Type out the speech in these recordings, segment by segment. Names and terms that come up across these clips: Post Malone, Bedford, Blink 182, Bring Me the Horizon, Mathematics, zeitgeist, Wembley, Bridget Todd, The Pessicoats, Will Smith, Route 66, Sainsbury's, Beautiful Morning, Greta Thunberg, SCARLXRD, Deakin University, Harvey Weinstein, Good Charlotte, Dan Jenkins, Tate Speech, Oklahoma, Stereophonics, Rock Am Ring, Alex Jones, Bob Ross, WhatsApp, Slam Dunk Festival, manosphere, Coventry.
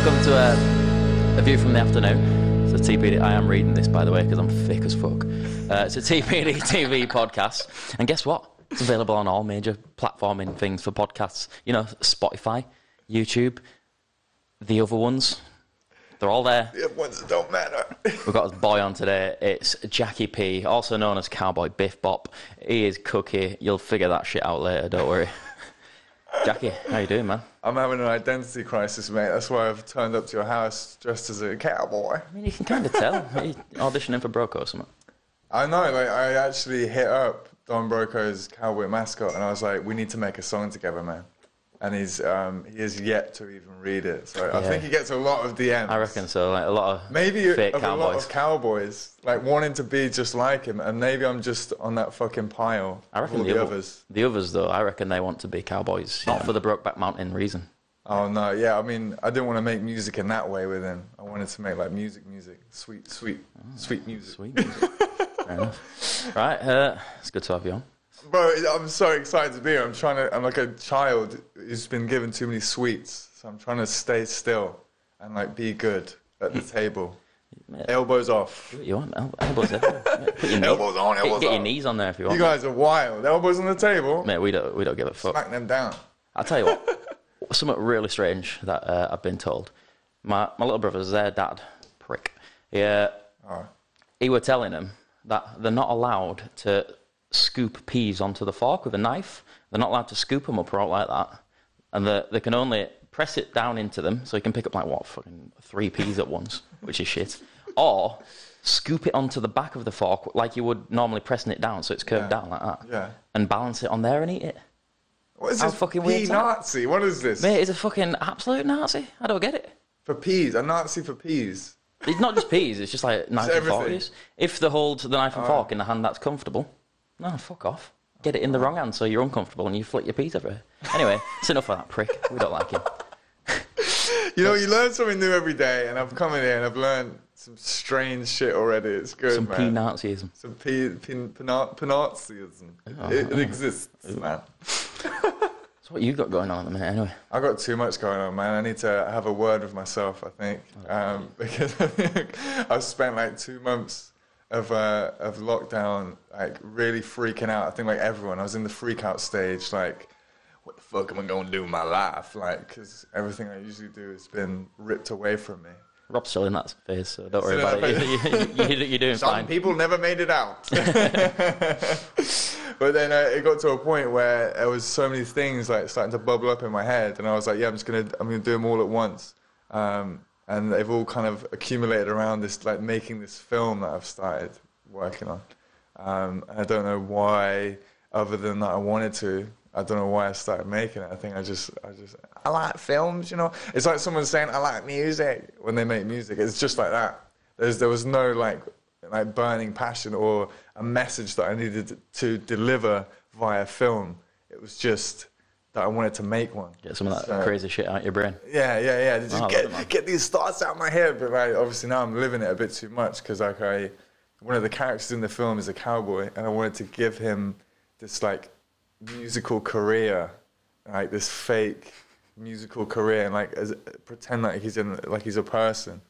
Welcome to a view from the afternoon. So TPD, I am reading this by the way because I'm thick as fuck. It's a TPD TV podcast, and guess what? It's available on all major platforming things for podcasts. You know, Spotify, YouTube, the other ones. They're all there. The other ones that don't matter. We've got a boy on today. It's Jackie P, also known as Cowboy Biff Bop. He is Cookie. You'll figure that shit out later, don't worry. Jackie, how you doing, man? I'm having an identity crisis, mate. That's why I've turned up to your house dressed as a cowboy. I mean, you can kind of tell. Are you auditioning for Broco or something? I know. Like, I actually hit up Don Broco's cowboy mascot, and I was like, we need to make a song together, man. And he's he is yet to even read it, so yeah. I think he gets a lot of DMs. I reckon so, like a lot of maybe fake of cowboys. A lot of cowboys like wanting to be just like him, and maybe I'm just on that fucking pile. I reckon the others though. I reckon they want to be cowboys, not for the Brokeback Mountain reason. Oh no, yeah. I mean, I didn't want to make music in that way with him. I wanted to make like music, sweet music. Sweet music. Fair enough. Right, it's good to have you on. Bro, I'm so excited to be here. I'm like a child who's been given too many sweets. So I'm trying to stay still and like be good at the table. Mate, elbows off. Do what you want. Elbows everywhere. Mate, put your elbows on, elbows off. Get your knees on there if you want. You guys are wild. Elbows on the table. Mate, we don't give a fuck. Smack them down. I'll tell you what. Something really strange that I've been told. My little brother's their dad, prick. Yeah. Oh. He were telling him that they're not allowed to scoop peas onto the fork with a knife. They're not allowed to scoop them up or out like that, and they can only press it down into them, so you can pick up like what fucking 3 peas at once, which is shit, or scoop it onto the back of the fork like you would normally pressing it down, so it's curved down like that, and balance it on there and eat it. What is this? Fucking weird Nazi? What is this? Mate, it's a fucking absolute Nazi. I don't get it. For peas, a Nazi for peas. It's not just peas. It's just like knife and fork. If they hold the knife and fork in the hand that's comfortable. No, fuck off. Get it in the wrong hand so you're uncomfortable and you flick your peas everywhere. Anyway, it's enough of that prick. We don't like him. You know, you learn something new every day, and I've come in here and I've learned some strange shit already. It's good, some man. P-Nazism. Some P-Nazism. Oh, it exists, man. So what you got going on at the minute, anyway? I've got too much going on, man. I need to have a word with myself, I think, because I think I've spent like 2 months of lockdown, like really freaking out. I think like everyone, I was in the freak out stage, like what the fuck am I going to do with my life? Like, because everything I usually do has been ripped away from me. Rob's still in that phase, so don't worry about it. You're doing fine. Some people never made it out. But then it got to a point where there was so many things like starting to bubble up in my head, and I was like, yeah, I'm gonna do them all at once. And they've all kind of accumulated around this, like making this film that I've started working on. I don't know why, other than that I wanted to. I don't know why I started making it. I think I like films, you know. It's like someone saying I like music when they make music. It's just like that. There was no like burning passion or a message that I needed to deliver via film. It was just that I wanted to make one. Get some of that crazy shit out your brain. Yeah. Just get these thoughts out of my head. But like, obviously now I'm living it a bit too much, because like one of the characters in the film is a cowboy, and I wanted to give him this like musical career, like this fake musical career, and like pretend like he's a person.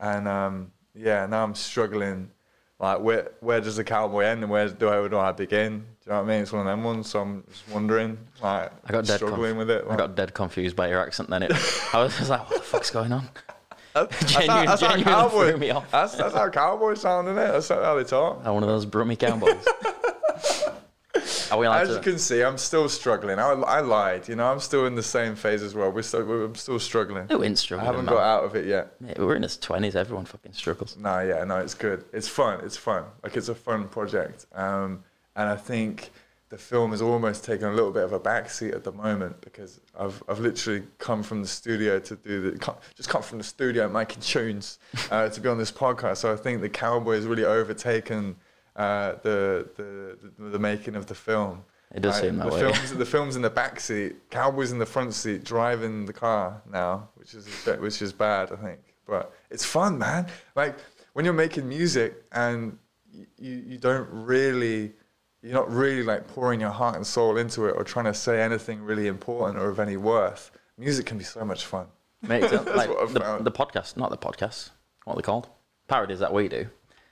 And yeah, now I'm struggling. Like where does the cowboy end and where do I begin? Do you know what I mean? It's one of them ones, so I'm just wondering, like struggling with it. Like, I got dead confused by your accent then. I was just like, what the fuck's going on? Genuinely threw me off. That's how cowboys sound, isn't it? That's how they talk. One of those brummy cowboys. As you can see, I'm still struggling. I lied, you know. I'm still in the same phase as well. I'm still struggling. Who ain't struggling? I haven't got out of it yet. Mate, we're in his 20s. Everyone fucking struggles. No, it's good. It's fun. It's fun. Like, it's a fun project. And I think the film is almost taking a little bit of a backseat at the moment, because I've literally come from the studio to do making tunes to be on this podcast. So I think the cowboy has really overtaken the making of the film. It does seem that way. The film's in the back seat, cowboy's in the front seat driving the car now, which is bad, I think. But it's fun, man. Like when you're making music and you're not really like pouring your heart and soul into it or trying to say anything really important or of any worth, music can be so much fun. Mate, it's like the podcast, not the podcast, what they're called, parodies that we do.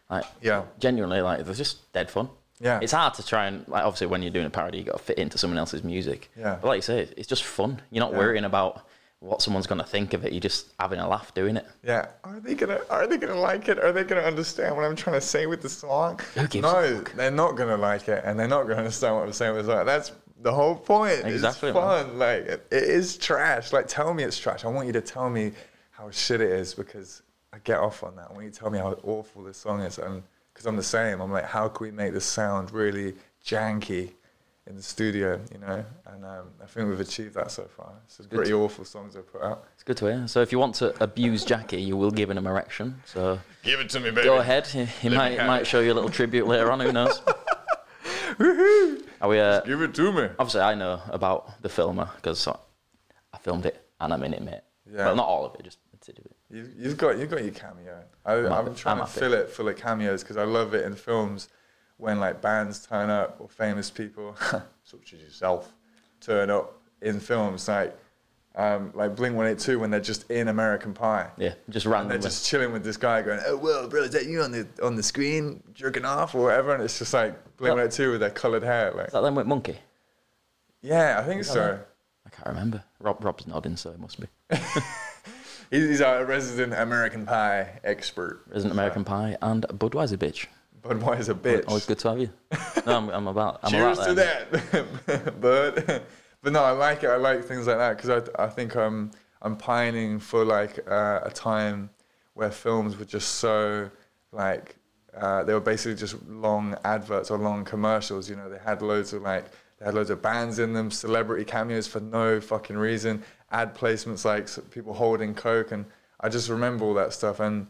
Like, yeah, genuinely, like, they're just dead fun. Yeah, it's hard to try and, like, obviously when you're doing a parody, you got to fit into someone else's music. Yeah, but like you say, it's just fun. You're not worrying about what someone's going to think of it. You're just having a laugh doing it. Yeah, are they gonna like it? Are they gonna understand what I'm trying to say with the song? No, they're not gonna like it, and they're not gonna understand what I'm saying with the song. That's the whole point. Exactly, it's fun, man. Like, it is trash. Like, tell me it's trash. I want you to tell me how shit it is, because I get off on that. I want you to tell me how awful this song is, and because I'm the same. I'm like, how can we make this sound really janky in the studio, you know? And I think we've achieved that so far. It's some pretty awful songs I put out. It's good to hear. So if you want to abuse Jackie, you will give him an erection. So give it to me, baby. Go ahead. He might show you a little tribute later on. Who knows? Woohoo! Just give it to me. Obviously, I know about the filmer because I filmed it and I'm in it, mate. Yeah. Well, not all of it, just a bit of it. You've got your cameo. I'm trying to fill it full of cameos because I love it in films when, like, bands turn up or famous people, such as yourself, turn up in films like Blink 182 when they're just in American Pie. Yeah, just randomly. And they're just chilling with this guy going, "Oh, well, bro, is that you on the screen jerking off or whatever?" And it's just like Blink 182 with their coloured hair. Like, is that them with Monkey? Yeah, I think so. Them? I can't remember. Rob's nodding, so it must be. He's our resident American Pie expert. Resident American Pie and Budweiser bitch. Budweiser bitch. Always good to have you. No, I'm cheers about that, to that. But no, I like it. I like things like that because I think I'm pining for, like, a time where films were just so, like, they were basically just long adverts or long commercials. You know, they had loads of bands in them, celebrity cameos for no fucking reason, ad placements like people holding coke, and I just remember all that stuff. And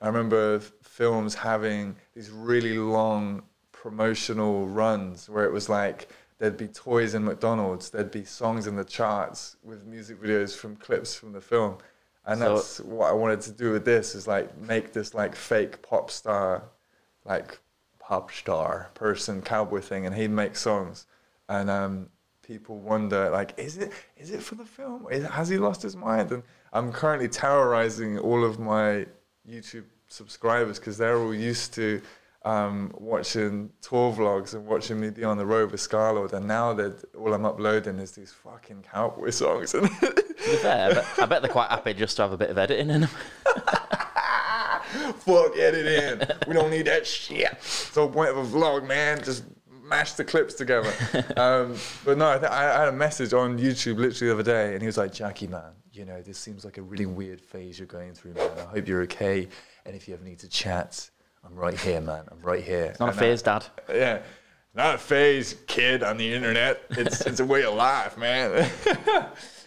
I remember films having these really long promotional runs where it was like there'd be toys in McDonald's, there'd be songs in the charts with music videos from clips from the film. And so that's what I wanted to do with this, is like make this like fake pop star person cowboy thing, and he'd make songs. And people wonder, like, is it for the film? Has he lost his mind? And I'm currently terrorizing all of my YouTube subscribers because they're all used to watching tour vlogs and watching me be on the road with SCARLXRD, and now that all I'm uploading is these fucking cowboy songs. To be fair, I bet they're quite happy just to have a bit of editing in them. Fuck editing. We don't need that shit. It's all point of a vlog, man. Just mash the clips together. But no, I had a message on YouTube literally the other day, and he was like, "Jackie, man, you know, this seems like a really weird phase you're going through, man. I hope you're okay. And if you ever need to chat, I'm right here, man. I'm right here." It's not a phase, Dad. Yeah. Not a phase, kid, on the internet. It's a way of life, man.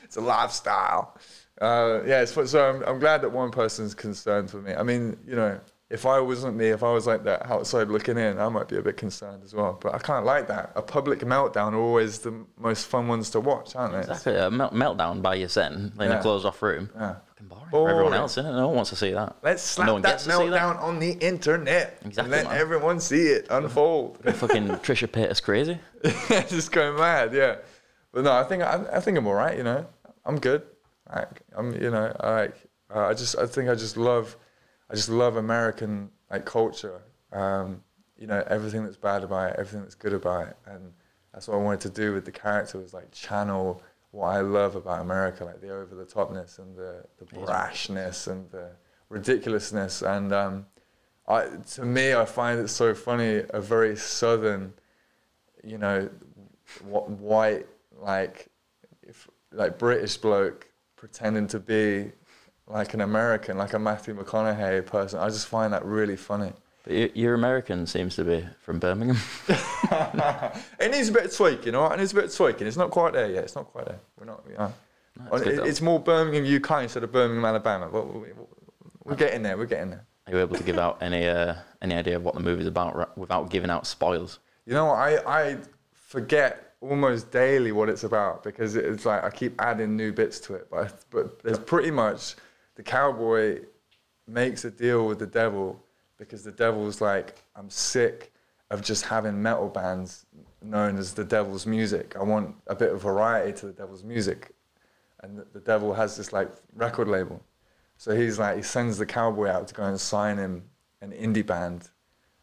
It's a lifestyle. Yeah, so I'm glad that one person's concerned for me. I mean, you know, if I wasn't me, if I was like that outside looking in, I might be a bit concerned as well. But I kind of like that. A public meltdown are always the most fun ones to watch, aren't they? Exactly. A meltdown by yourself in a closed-off room. Yeah. Fucking boring for everyone else, isn't it? No one wants to see that. Let's slap that meltdown on the internet. Exactly. Let everyone see it unfold. Fucking Trisha Paytas crazy. Just going mad, yeah. But no, I think I'm all right. You know, I'm good. Like, I just love American, like, culture, you know, everything that's bad about it, everything that's good about it. And that's what I wanted to do with the character, was like channel what I love about America, like the over-the-topness and the brashness and the ridiculousness. And to me, I find it so funny, a very southern, you know, white, like British bloke pretending to be like an American, like a Matthew McConaughey person. I just find that really funny. But your American seems to be from Birmingham. It needs a bit of tweaking, all right? It needs a bit of tweaking. It's not quite there yet. It's not quite there. We're not. Yeah. No, it's more Birmingham, UK instead of Birmingham, Alabama. But we're getting there. We're getting there. Are you able to give out any idea of what the movie's about without giving out spoilers? You know, I forget almost daily what it's about because it's like I keep adding new bits to it. But there's pretty much, the cowboy makes a deal with the devil because the devil's like, "I'm sick of just having metal bands known as the devil's music. I want a bit of variety to the devil's music." and the devil has this like record label. So he's like, he sends the cowboy out to go and sign him an indie band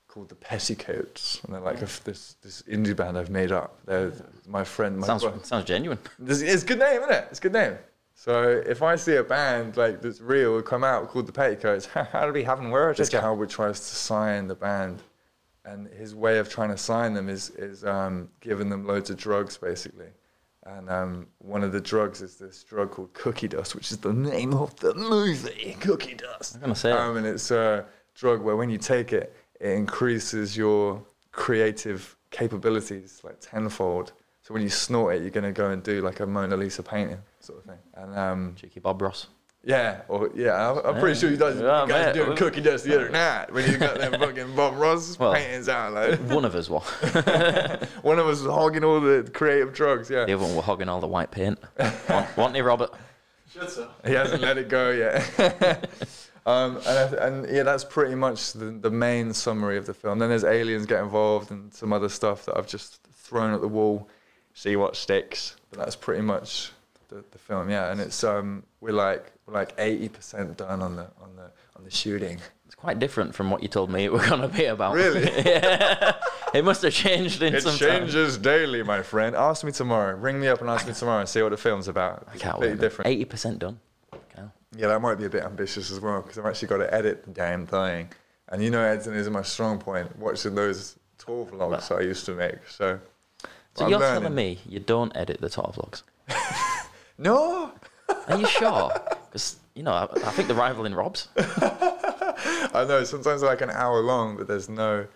called The Pessicoats, and they're like this indie band I've made up. They're my friend. Sounds genuine. It's a good name, isn't it? It's a good name. So if I see a band like that's real come out called The Petticoats, how do we have them word? This cowboy tries to sign the band, and his way of trying to sign them is giving them loads of drugs basically. And one of the drugs is this drug called Cookie Dust, which is the name of the movie, Cookie Dust. I'm going to say it. And it's a drug where when you take it, it increases your creative capabilities like tenfold. So when you snort it, you're going to go and do like a Mona Lisa painting sort of thing. And cheeky Bob Ross. Yeah, or yeah, I'm pretty sure you guys doing Cookie Dust the other night when you got them fucking Bob Ross paintings out. Like. One of us was. One of us was hogging all the creative drugs, yeah. The other one was hogging all the white paint. Wasn't he, Robert? Shut up. He hasn't let it go yet. Yeah, that's pretty much the main summary of the film. Then there's aliens get involved and some other stuff that I've just thrown at the wall, see what sticks. But that's pretty much the film, yeah. And it's we're like 80% done on the shooting. It's quite different from what you told me it were gonna be about. Really? Yeah. It must have changed in some time. It changes daily, my friend. Ask me tomorrow. Ring me up and ask me tomorrow and see what the film's about. It's completely different. 80% done. Yeah, that might be a bit ambitious as well, because I've actually got to edit the damn thing. And you know, editing is my strong point, watching those tour vlogs I used to make. So you're telling me you don't edit the tour vlogs? No. Are you sure? Because, you know, I think the rival in Rob's. I know, sometimes they're like an hour long, but there's no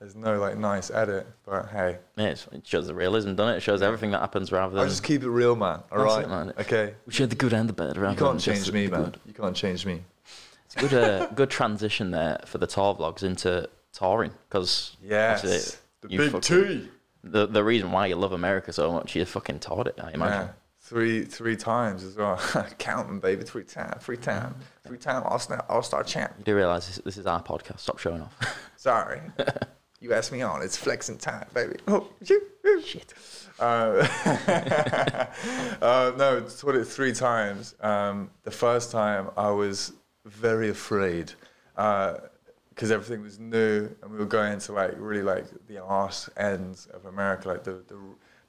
like nice edit, but hey. Yeah, it shows the realism, doesn't it? It shows everything that happens rather than... I just keep it real, man. All right? It, man. Okay. We show the good and the bad rather than... You can't change me, man. Good. You can't change me. It's a good, good transition there for the tour vlogs into touring, because... Yes. The big fucking, T. The reason why you love America so much, you fucking toured it, I imagine. Yeah. Three times as well. Count them, baby. Three times. I'll start champ. You do realise this is our podcast. Stop showing off. Sorry. You asked me on. It's flexing time, baby. Oh, shit. No, taught it 3 times. The first time I was very afraid because everything was new and we were going to like really like the arse ends of America, like the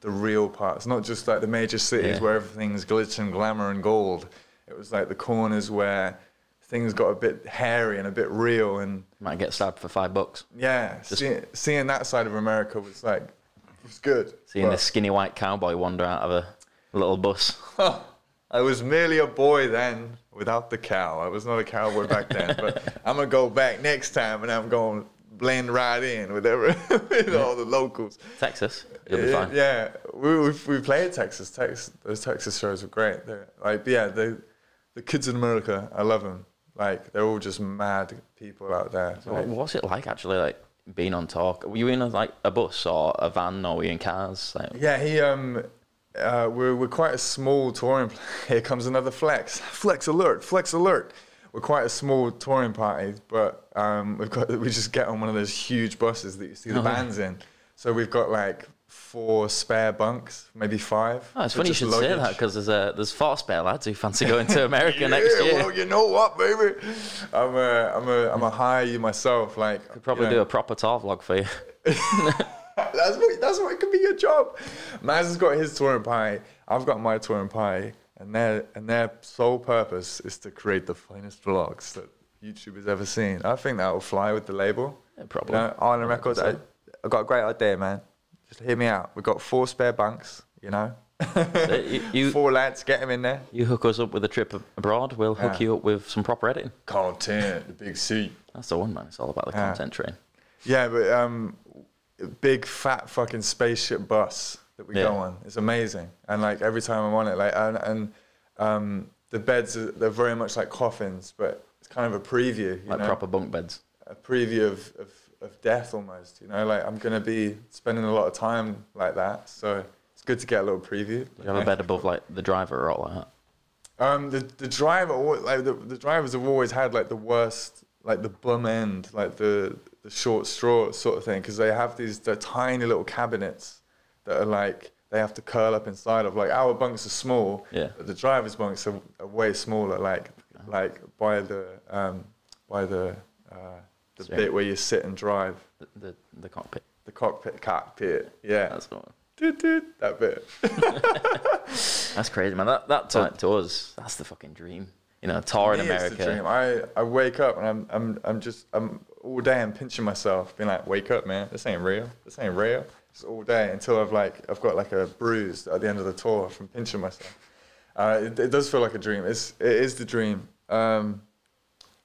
real parts, not just like the major cities where everything's glitz and glamour and gold. It was like the corners where things got a bit hairy and a bit real, and you might get stabbed for $5. Yeah, seeing that side of America was like, it was good. Seeing the skinny white cowboy wander out of a little bus. I was merely a boy then, without the cow. I was not a cowboy back then, but I'm gonna go back next time, and I'm going to blend right in with all the locals. Texas, you'll be fine. Yeah, we played Texas. Those Texas shows were great. They're, like, yeah, the kids in America, I love them. Like, they're all just mad people out there. So like, what's it like actually, like being on tour? Were you in like a bus or a van, or were you in cars? Like, yeah, we're quite a small touring. Here comes another flex. Flex alert! Flex alert! We're quite a small touring party, but we just get on one of those huge buses that you see the bands in. So we've got like 4 spare bunks, maybe 5. Oh, it's funny you should say that, because there's 4 spare lads who fancy going to America next year. Well, you know what, baby? I'm a hire myself. Like, could probably do a proper tour vlog for you. that's what it could be your job. Maz has got his touring party. I've got my touring party. And their sole purpose is to create the finest vlogs that YouTube has ever seen. I think that will fly with the label. Yeah, probably. You know, Island Records, I got a great idea, man. Just hear me out. We've got 4 spare bunks, you know. So 4 lads, get them in there. You hook us up with a trip abroad, we'll hook you up with some proper editing. Content, the big C. That's the one, man. It's all about the content train. Yeah, but big, fat fucking spaceship bus that we go on. It's amazing. And like every time I'm on it, like the beds, they're very much like coffins, but it's kind of a preview. You know? Proper bunk beds. A preview of death almost, you know? Like I'm going to be spending a lot of time like that, so it's good to get a little preview. Do you have a bed above like the driver or all like that? The driver, like the drivers have always had like the worst, like the bum end, like the short straw sort of thing, because they have these tiny little cabinets that are like they have to curl up inside of. Like, our bunks are small, yeah, but the driver's bunks are way smaller, like by the so, bit where you sit and drive. The cockpit. The cockpit, yeah. That's not... that bit. That's crazy, man. That time tours, that's the fucking dream. You know, tour in America. It's the dream. I wake up and I'm all day I'm pinching myself, being like, wake up, man. This ain't real. This ain't real. It's all day until I've got like a bruise at the end of the tour from pinching myself. It does feel like a dream. It is the dream. And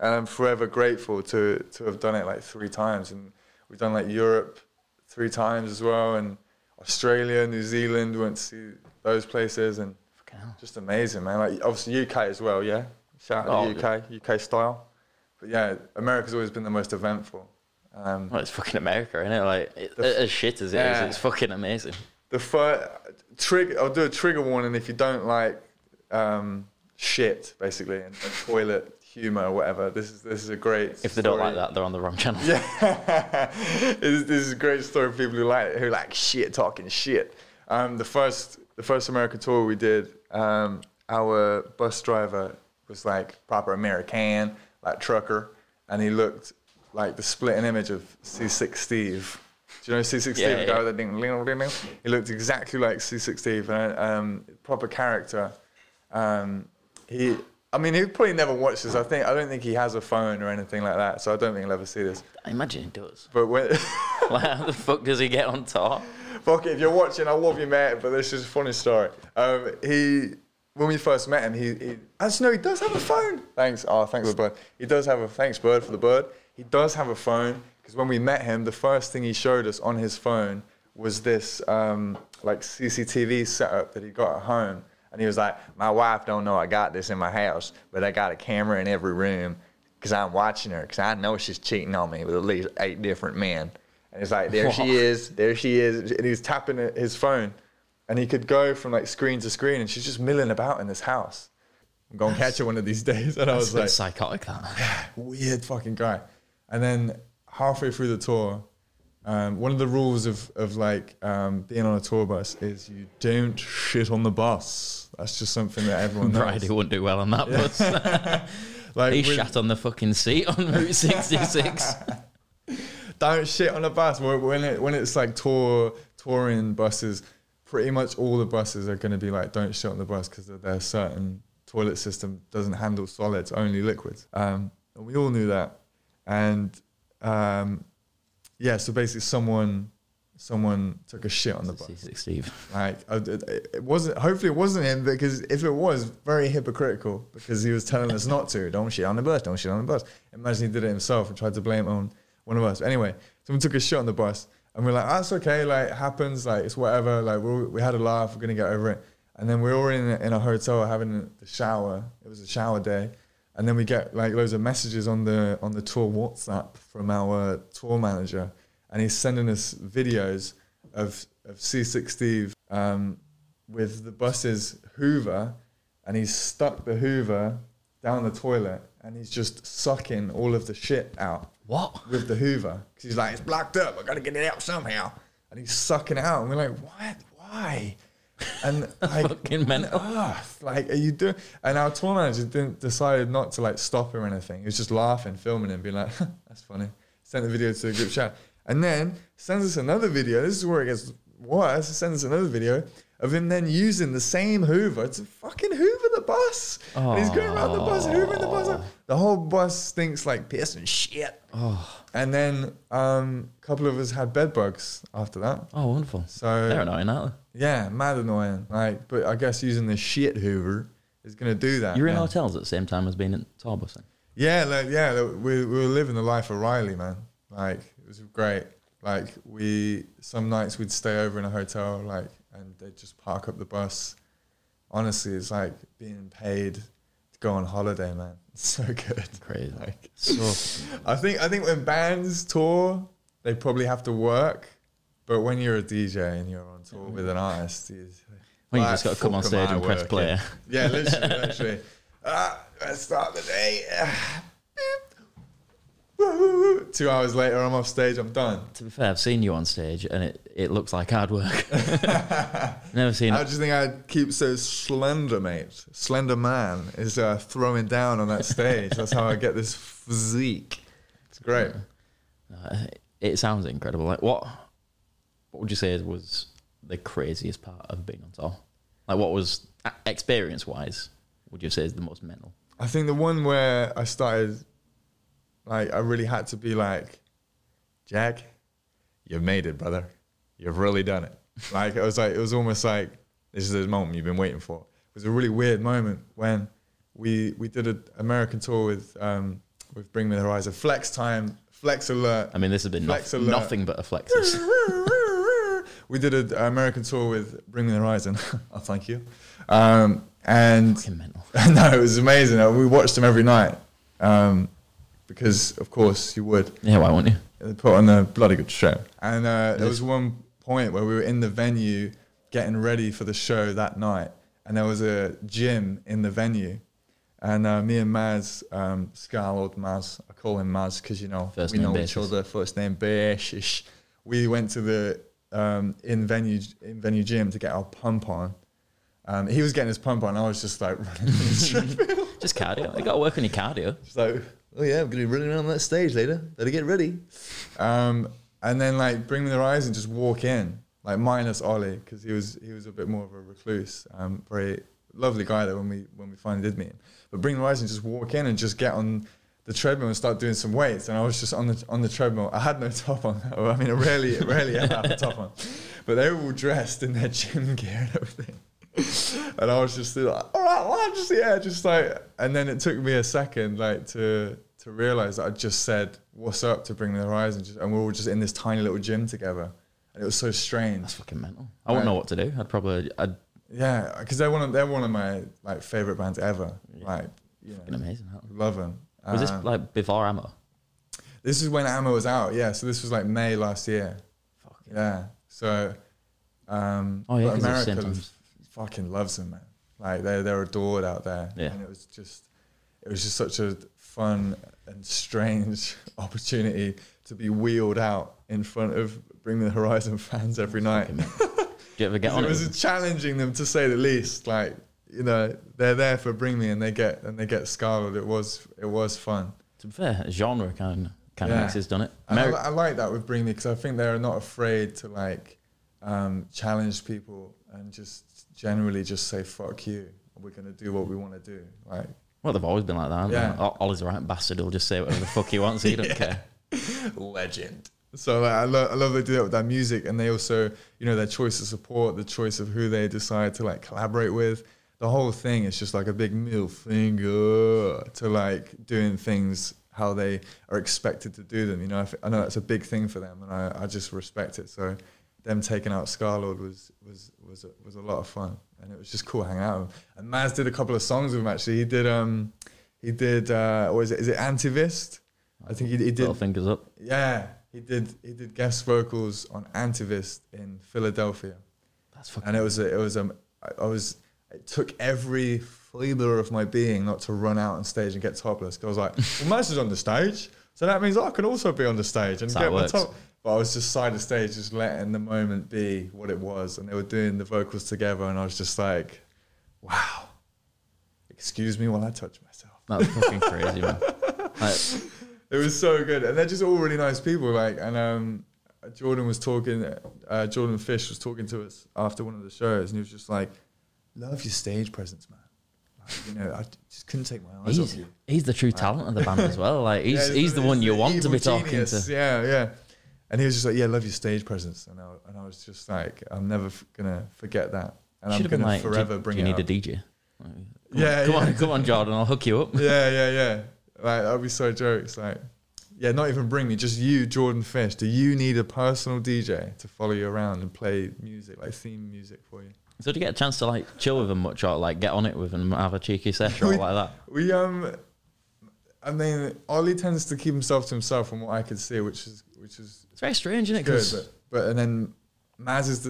I'm forever grateful to have done it like 3 times, and we've done like Europe 3 times as well, and Australia, New Zealand, went to see those places, and just amazing, man. Like, obviously UK as well, yeah. Shout out to UK, UK style. But yeah, America's always been the most eventful. Well, it's fucking America, isn't it? Like, as shit as it is, it's fucking amazing. The trigger. I'll do a trigger warning if you don't like shit, basically, and toilet humor or whatever. This is a great. If they don't like that, they're on the wrong channel. Yeah, this is a great story for people who like shit, talking shit. The first American tour we did, our bus driver was like proper American, like trucker, and he looked like the splitting image of C6 Steve. Do you know C6 Steve? The guy with the ding. He looked exactly like C6 Steve, and proper character. He probably never watched this. I don't think he has a phone or anything like that, so I don't think he'll ever see this. I imagine he does. But when, like, how the fuck does he get on top? Fuck it, if you're watching, I love you, mate, but this is a funny story. When we first met him, I just know he does have a phone. Thanks, thanks for the bird. Thanks, bird, for the bird. He does have a phone, because when we met him, the first thing he showed us on his phone was this, like, CCTV setup that he got at home. And he was like, my wife don't know I got this in my house, but I got a camera in every room, because I'm watching her, because I know she's cheating on me with at least 8 different men. And it's like, there she is. And he was tapping his phone. And he could go from like screen to screen, and she's just milling about in this house. I'm going to catch her one of these days. And I was like, psychotic, that man. Yeah, weird fucking guy. And then halfway through the tour, one of the rules of being on a tour bus is you don't shit on the bus. That's just something that everyone knows. Right, he wouldn't do well on that bus. Like, he shat on the fucking seat on Route 66. Don't shit on the bus. When it's like touring buses, pretty much all the buses are going to be like, don't shit on the bus, because their certain toilet system doesn't handle solids, only liquids. And we all knew that. And so basically someone took a shit on the bus. Steve. Like, it wasn't. Hopefully it wasn't him, because if it was, very hypocritical, because he was telling us not to. Don't shit on the bus. Don't shit on the bus. Imagine he did it himself and tried to blame on one of us. Anyway, someone took a shit on the bus, and we're like, that's okay, like, it happens, like, it's whatever, like, we had a laugh, we're gonna get over it. And then we're all in a hotel having the shower. It was a shower day, and then we get like loads of messages on the tour WhatsApp from our tour manager, and he's sending us videos of C6 Steve with the bus's Hoover, and he's stuck the Hoover down the toilet, and he's just sucking all of the shit out. What? With the Hoover. Because he's like, it's blocked up, I got to get it out somehow. And he's sucking it out. And we're like, what? Why? And like, fucking mental. Like, are you doing... And our tour manager decided not to like stop or anything. He was just laughing, filming him, being like, that's funny. Sent the video to the group chat. And then sends us another video. This is where it gets worse. Sends us another video of him then using the same Hoover to fucking Hoover the bus. Oh. And he's going around the bus, Hoovering the bus up. The whole bus stinks like piss and shit. Oh. And then a couple of us had bed bugs after that. Oh, wonderful. So they're annoying, aren't they? Yeah, mad annoying. Like, but I guess using the shit Hoover is going to do that. You're in hotels at the same time as being in tour busing. Yeah, like, we were living the life of Riley, man. Like, it was great. Like, some nights we'd stay over in a hotel, like, and they'd just park up the bus. Honestly, it's like being paid to go on holiday, man. It's so good. Crazy. Like, so I think when bands tour, they probably have to work. But when you're a DJ and you're on tour with an artist, you just got to come on stage and press play. Yeah, literally. Let's start the day. 2 hours later, I'm off stage, I'm done. To be fair, I've seen you on stage and it looks like hard work. Never seen it. I just think I keep so slender, mate. Slender man is throwing down on that stage. That's how I get this physique. It's great. It sounds incredible. Like, what would you say was the craziest part of being on tour? Like, what was, experience-wise, would you say is the most mental? I think the one where I started, like, I really had to be like, Jack, you've made it, brother. You've really done it. Like, it was almost like, this is the moment you've been waiting for. It was a really weird moment when we did an American tour with Bring Me the Horizon. Flex time, flex alert. I mean, this has been nothing but a flexes. We did an American tour with Bring Me the Horizon. Oh, thank you. And fucking mental. No, it was amazing. We watched them every night. Because, of course, you would. Yeah, why wouldn't you? They put on a bloody good show. And there was one point where we were in the venue getting ready for the show that night. And there was a gym in the venue. And me and Maz, SCARLXRD Maz, I call him Maz because, you know, first we know each other, first name basis. We went to the in-venue gym to get our pump on. He was getting his pump on. I was just like running. Just cardio. You got to work on your cardio. Just like... Oh yeah, I'm gonna be running around that stage later. Better get ready. And then like Bring Me the Horizon and just walk in, like minus Ollie, because he was a bit more of a recluse. Very lovely guy though when we finally did meet him. But Bring Me the Horizon and just walk in and just get on the treadmill and start doing some weights. And I was just on the treadmill. I had no top on. I mean, I rarely ever have a top on. But they were all dressed in their gym gear and everything. And I was just like, all right, well, I'm just, yeah, just like, and then it took me a second, like, to realize that I just said, what's up to Bring Me the Horizon, and we're all just in this tiny little gym together, and it was so strange. That's fucking mental. I wouldn't know what to do. I'd yeah, because they're one of my, like, favorite bands ever. Yeah. Like, you fucking know, amazing. Love them. Was this, like, before Ammo? This is when Ammo was out, yeah, so this was, like, May last year. Fucking yeah, so, oh, yeah, America fucking loves them, man. Like they're adored out there. Yeah. And it was just such a fun and strange opportunity to be wheeled out in front of Bring Me the Horizon fans every night. Do you ever get on it? It was challenging them, to say the least. Like, you know, they're there for Bring Me and they get SCARLXRD. It was fun. To be fair, genre kind of makes it, done it. I like that with Bring Me, because I think they're not afraid to like challenge people and just generally just say, fuck you, we're going to do what we want to do. Like, well, they've always been like that. Yeah. Ollie's a right bastard, he'll just say whatever the fuck he wants, he don't care. Legend. So like, I love they do that with their music, and they also, you know, their choice of support, the choice of who they decide to like collaborate with, the whole thing is just like a big middle finger to like doing things how they are expected to do them. You know, I know that's a big thing for them, and I just respect it. So them taking out SCARLXRD was a lot of fun, and it was just cool hanging out with him. And Maz did a couple of songs with him actually. He did what is it Antivist? I think he did. Fingers up. Yeah, he did guest vocals on Antivist in Philadelphia. That's fucking. And it took every fiber of my being not to run out on stage and get topless. Cause I was like, well, Maz is on the stage, so that means I can also be on the stage and get my top. But I was just side of stage, just letting the moment be what it was. And they were doing the vocals together, and I was just like, wow, excuse me while I touch myself. That was fucking crazy, man. Like, it was so good. And they're just all really nice people. Like, and Jordan Fish was talking to us after one of the shows, and he was just like, love your stage presence, man. You know, I just couldn't take my eyes off you. He's the true talent of the band as well. Like, he's the one you want to be talking to. Yeah, yeah. And he was just like, yeah, love your stage presence. And I was just like, I'm never going to forget that. And I'm going to forever bring it up. You need a DJ? Yeah. Come on, Jordan, I'll hook you up. Yeah. Like, that would be so jokes. Like, yeah, not even Bring Me, just you, Jordan Fish. Do you need a personal DJ to follow you around and play music, like theme music for you? So do you get a chance to, like, chill with him much, or, like, get on it with him, have a cheeky session or like that? I mean, Ollie tends to keep himself to himself from what I could see, which is it's very strange, isn't it? But and then Maz is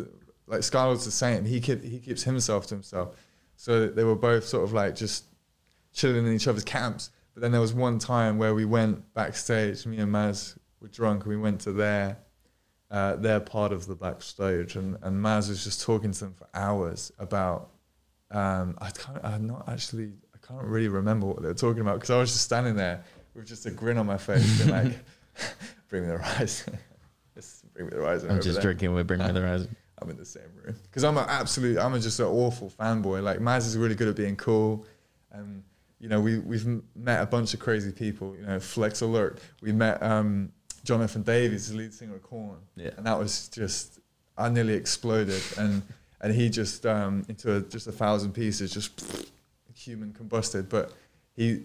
like SCARLXRD's the same. He keeps himself to himself. So they were both sort of like just chilling in each other's camps. But then there was one time where we went backstage, me and Maz were drunk, and we went to their part of the backstage, and Maz was just talking to them for hours about, I can't really remember what they were talking about, because I was just standing there with just a grin on my face, being like, bring me the horizon. Bring Me the Horizon. I'm just drinking with Bring Me the Horizon. I'm in the same room. Because I'm just an awful fanboy. Like, Maz is really good at being cool. And, you know, we've met a bunch of crazy people. You know, Flex Alert. We met Jonathan Davis, the lead singer of Korn. Yeah. And that was just, I nearly exploded. And he just, into just 1,000 pieces, just human combusted. But we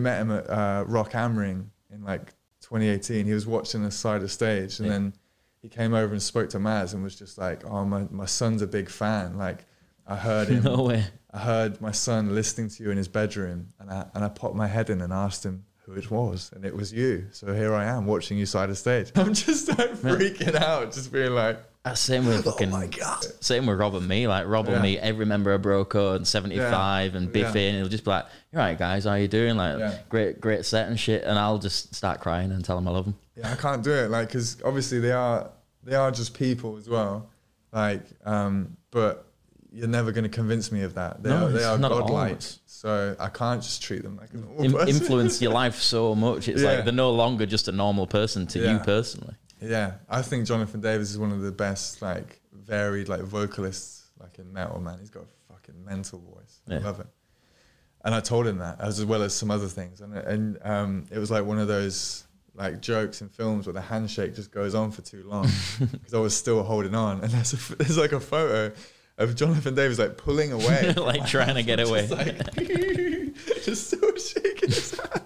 met him at Rock Am Ring in, like, 2018. He was watching the side of stage, and then he came over and spoke to Maz and was just like, oh, my son's a big fan. Like, I heard him. No way. I heard my son listening to you in his bedroom, and I popped my head in and asked him who it was, and it was you. So here I am watching you side of stage. I'm just like freaking out, just being like, same with fucking, oh my God. Same with Rob and me. Like, Rob and me, every member of Broco and 75 and Biffy, and he'll just be like, "You're right, guys, how you doing? Like, great set and shit." And I'll just start crying and tell them I love them. Yeah, I can't do it, like, because obviously they are just people as well. Like, but you're never going to convince me of that. They are godlike, so I can't just treat them like a normal person. Influence your life so much. It's like they're no longer just a normal person to you personally. Yeah, I think Jonathan Davis is one of the best, like, varied, like, vocalists, like, in metal, man. He's got a fucking mental voice. I love it. And I told him that, as well as some other things. And it was like one of those, like, jokes in films where the handshake just goes on for too long, because I was still holding on. And there's like a photo of Jonathan Davis, like, pulling away. Like, trying to get away. Just, like, just still shaking his hand.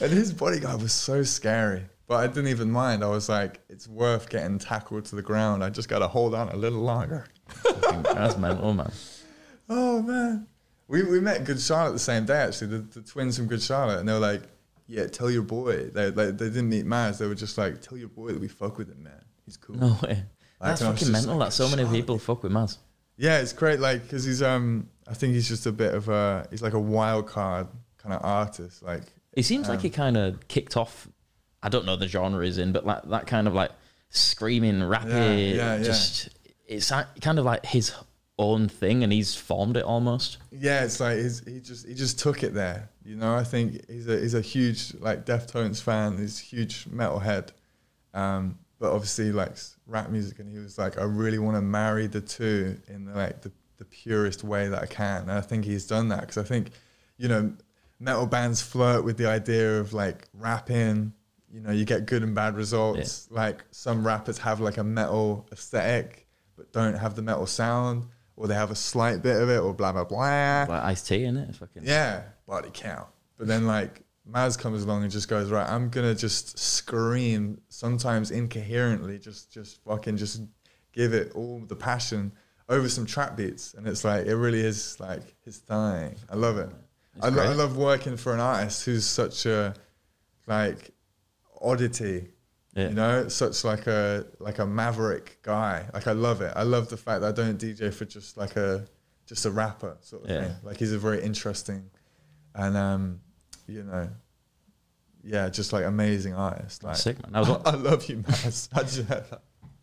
And his bodyguard was so scary. But I didn't even mind. I was like, it's worth getting tackled to the ground. I just got to hold on a little longer. That's mental, man. Oh, man. We met Good Charlotte the same day, actually, the twins from Good Charlotte. And they were like, yeah, tell your boy. They didn't meet Maz. They were just like, tell your boy that we fuck with him, man. He's cool. No way. Like, that's fucking mental, like, that so many people fuck with Maz. Yeah, it's great, like, because he's, I think he's just a bit of a, he's like a wild card kind of artist. Like, he seems like he kind of kicked off, I don't know the genre is in, but like that kind of like screaming, rappy, just it's kind of like his own thing, and he's formed it almost. Yeah, it's like he just took it there, you know. I think he's a huge, like, Deftones fan. He's a huge metalhead, but obviously likes rap music, and he was like, I really want to marry the two in the purest way that I can. And I think he's done that, because I think, you know, metal bands flirt with the idea of, like, rapping. You know, you get good and bad results. Yeah. Like, some rappers have, like, a metal aesthetic, but don't have the metal sound, or they have a slight bit of it, or blah, blah, blah. Like Ice-T, innit? Fucking yeah, body count. But then, like, Maz comes along and just goes, right, I'm going to just scream, sometimes incoherently, just fucking just give it all the passion over some trap beats. And it's like, it really is, like, his thing. I love it. I love working for an artist who's such a, like, oddity, you know, such like a maverick guy. Like, I love it. I love the fact that I don't DJ for just like a rapper sort of thing. Like, he's a very interesting and you know, just like amazing artist. Like, sick, man. I love you, man.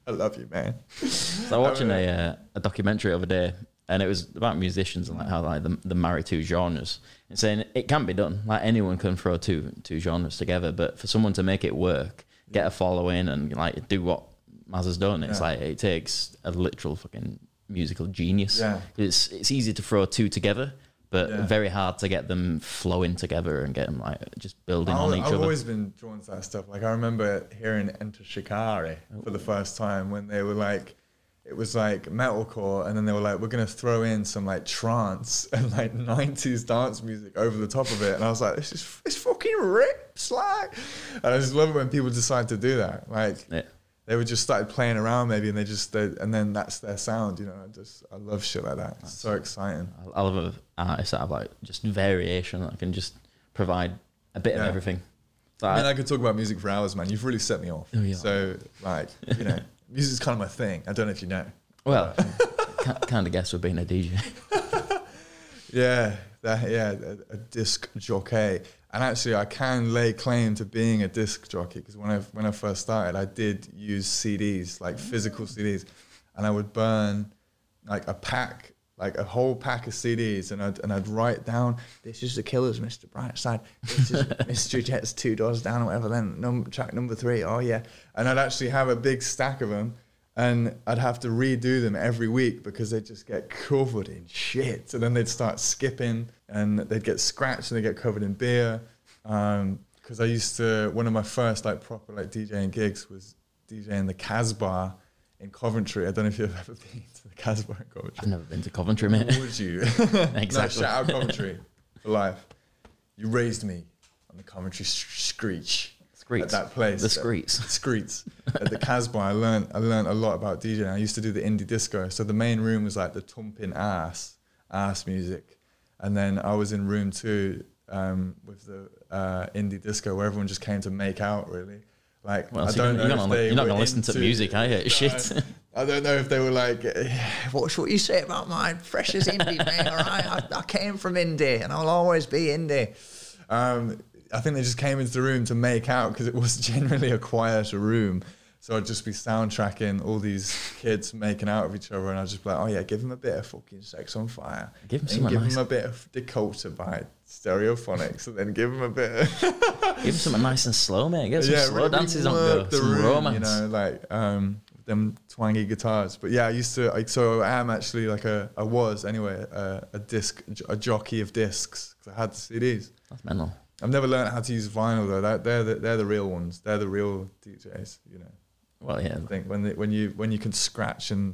I love you, man. So I was watching a documentary the other day, and it was about musicians and like how like the marry two genres, and saying it can be done. Like, anyone can throw two genres together, but for someone to make it work, get a following and like do what Maz has done, it's like it takes a literal fucking musical genius. Yeah. It's easy to throw two together, but very hard to get them flowing together and get them like just building on each other. I've always been drawn to that stuff. Like, I remember hearing Enter Shikari for the first time when they were like, it was like metalcore, and then they were like, we're going to throw in some like trance and like 90s dance music over the top of it. And I was like, this fucking rips, like. And I just love it when people decide to do that. Like, they would just start playing around maybe, and and then that's their sound, you know. I love shit like that. It's so exciting. I love an artist that have like just variation, that can just provide a bit of everything. Like, I mean, I could talk about music for hours, man. You've really set me off. Oh, yeah. So, like, you know. Music's kind of my thing. I don't know if you know. Well, kind of guess with being a DJ. Yeah, a disc jockey. And actually, I can lay claim to being a disc jockey, because when I first started, I did use CDs, like physical CDs, and I would burn like a pack, like a whole pack of CDs, and I'd write down, this is The Killers, Mr. Brightside, this is Mystery Jets, Two Doors Down, or whatever, then track number 3, oh yeah. And I'd actually have a big stack of them, and I'd have to redo them every week because they'd just get covered in shit. And then they'd start skipping and they'd get scratched and they'd get covered in beer. Because I used to, one of my first like proper like DJing gigs was DJing the Casbah in Coventry. I don't know if you've ever been to the Casbah in Coventry. I've never been to Coventry, mate. Would you? Exactly. No, shout out Coventry for life. You raised me on the Coventry screech. At that place, the Screets. At the Casbah, I learned a lot about DJing. I used to do the indie disco. So the main room was like the thumping ass music, and then I was in room 2 with the indie disco, where everyone just came to make out. Really, like I don't know. You're not gonna listen to music, are you? Shit. I don't know if they were like, what's what you say about mine? Fresh as indie, mate. All right, I came from indie, and I'll always be indie. I think they just came into the room to make out, because it was generally a quieter room. So I'd just be soundtracking all these kids making out of each other, and I'd just be like, oh yeah, give them a bit of fucking Sex on Fire. Give them a bit of Dakota by Stereophonics, and then give them a bit of... give them something nice and slow, mate. Get some slow dances on go, some room, romance. You know, like them twangy guitars. But yeah, so I am actually like a jockey of discs, because I had the CDs. That's mental. I've never learned how to use vinyl though. They're the real ones. They're the real DJs, you know. Well, yeah. I think when you can scratch and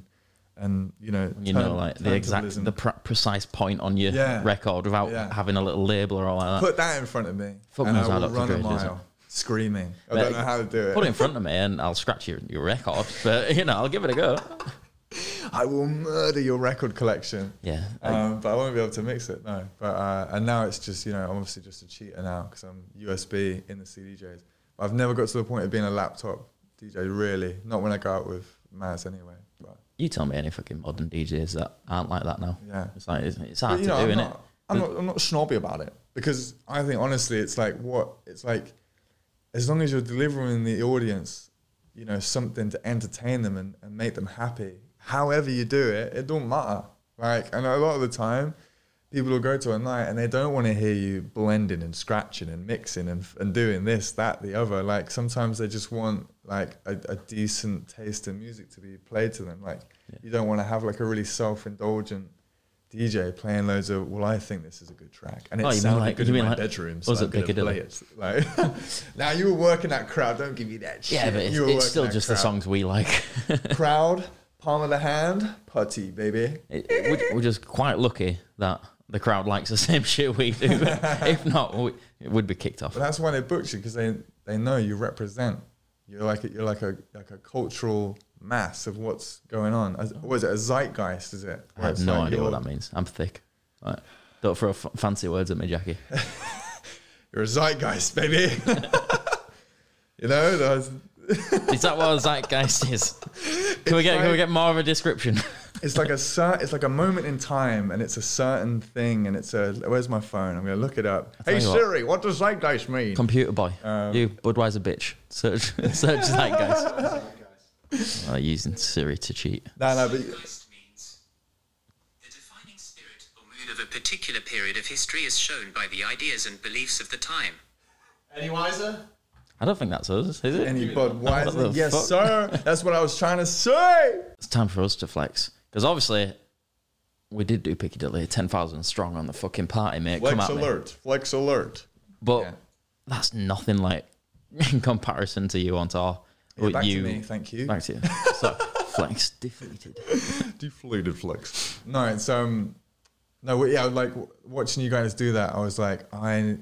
you know, like the precise point on your record without having a little label or all like that. Put that in front of me. Fuck and I will run a mile screaming. I don't know how to do it. Put it in front of me and I'll scratch your record, but you know, I'll give it a go. I will murder your record collection. Yeah. But I won't be able to mix it, no. But, and now it's just, you know, I'm obviously just a cheater now because I'm USB in the CDJs. But I've never got to the point of being a laptop DJ, really. Not when I go out with Maz anyway. But. You tell me any fucking modern DJs that aren't like that now. Yeah. It's like, it's hard to do, innit? I'm not snobby about it, because I think, honestly, it's like, as long as you're delivering the audience, you know, something to entertain them and make them happy, however you do it, it don't matter. Like, and a lot of the time, people will go to a night and they don't want to hear you blending and scratching and mixing and doing this, that, the other. Like, sometimes they just want, like, a decent taste in music to be played to them. Like, you don't want to have, like, a really self-indulgent DJ playing loads of, well, I think this is a good track. And it sounded like, good in my bedroom, so I'm going to play it. Like, now, you were working that crowd. Don't give you that shit. Yeah, but it's still just the songs we like. Crowd. Palm of the hand, putty, baby. We're just quite lucky that the crowd likes the same shit we do. If not, it would be kicked off. But that's why they booked you, because they know you represent. You're like a cultural mass of what's going on. What is it, a zeitgeist? Is it? I have no idea what that means. I'm thick. Right. Don't throw fancy words at me, Jackie. You're a zeitgeist, baby. You know those. Is that what a zeitgeist is? Can we get more of a description? it's like a moment in time, and it's a certain thing, and it's a. Where's my phone? I'm gonna look it up. Hey Siri, what does zeitgeist mean? Computer boy, you Budweiser bitch. Search zeitgeist. Oh, using Siri to cheat. No, but zeitgeist means the defining spirit or mood of a particular period of history, is shown by the ideas and beliefs of the time. Any wiser? I don't think that's us, is it? Any Budweiser? Yes, fuck? Sir. That's what I was trying to say. It's time for us to flex. Because obviously, we did do Piccadilly 10,000 strong on the fucking party, mate. Flex alert. But that's nothing like in comparison to you on tour. Yeah, back to me, thank you. Back to you. So, flex deflated. Deflated flex. No, it's... like, watching you guys do that, I was like, I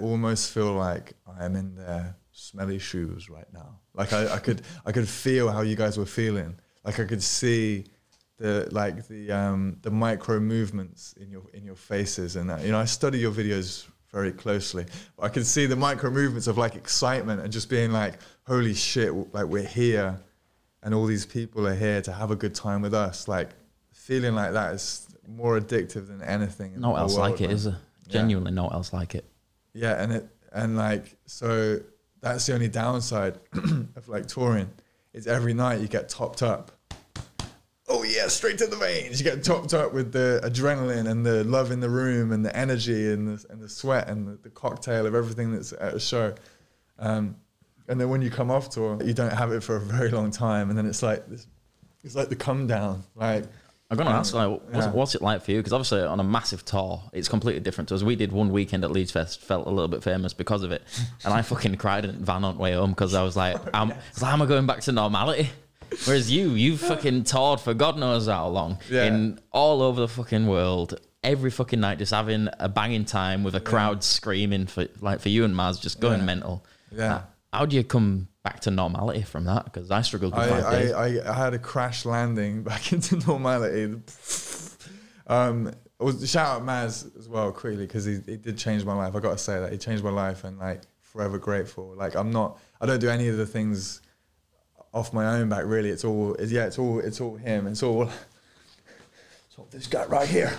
almost feel like I am in there. Smelly shoes right now. Like I could feel how you guys were feeling. Like I could see the micro movements in your faces and that. You know, I study your videos very closely. But I could see the micro movements of like excitement and just being like, holy shit, like we're here, and all these people are here to have a good time with us. Like feeling like that is more addictive than anything. No else like it, is there? Genuinely, no else like it. Yeah, and like, so that's the only downside of like touring, is every night you get topped up. Oh yeah, straight to the veins. You get topped up with the adrenaline and the love in the room and the energy and the sweat and the cocktail of everything that's at a show. And then when you come off tour, you don't have it for a very long time. And then it's like this, it's like the come down. Like, I'm going to ask, like, what's it like for you? Because obviously on a massive tour, it's completely different to us. We did one weekend at Leeds Fest, felt a little bit famous because of it. And I fucking cried in the van on the way home because I was like, how am I going back to normality? Whereas you've fucking toured for God knows how long, in all over the fucking world, every fucking night, just having a banging time with a crowd screaming for you and Maz, just going mental. Yeah. How do you come back to normality from that? Because I struggled with 5 days. I had a crash landing back into normality. Shout out Maz as well, quickly, because he did change my life. I got to say that. He changed my life, and like, forever grateful. Like, I don't do any of the things off my own back, really. It's all him. It's all this guy right here.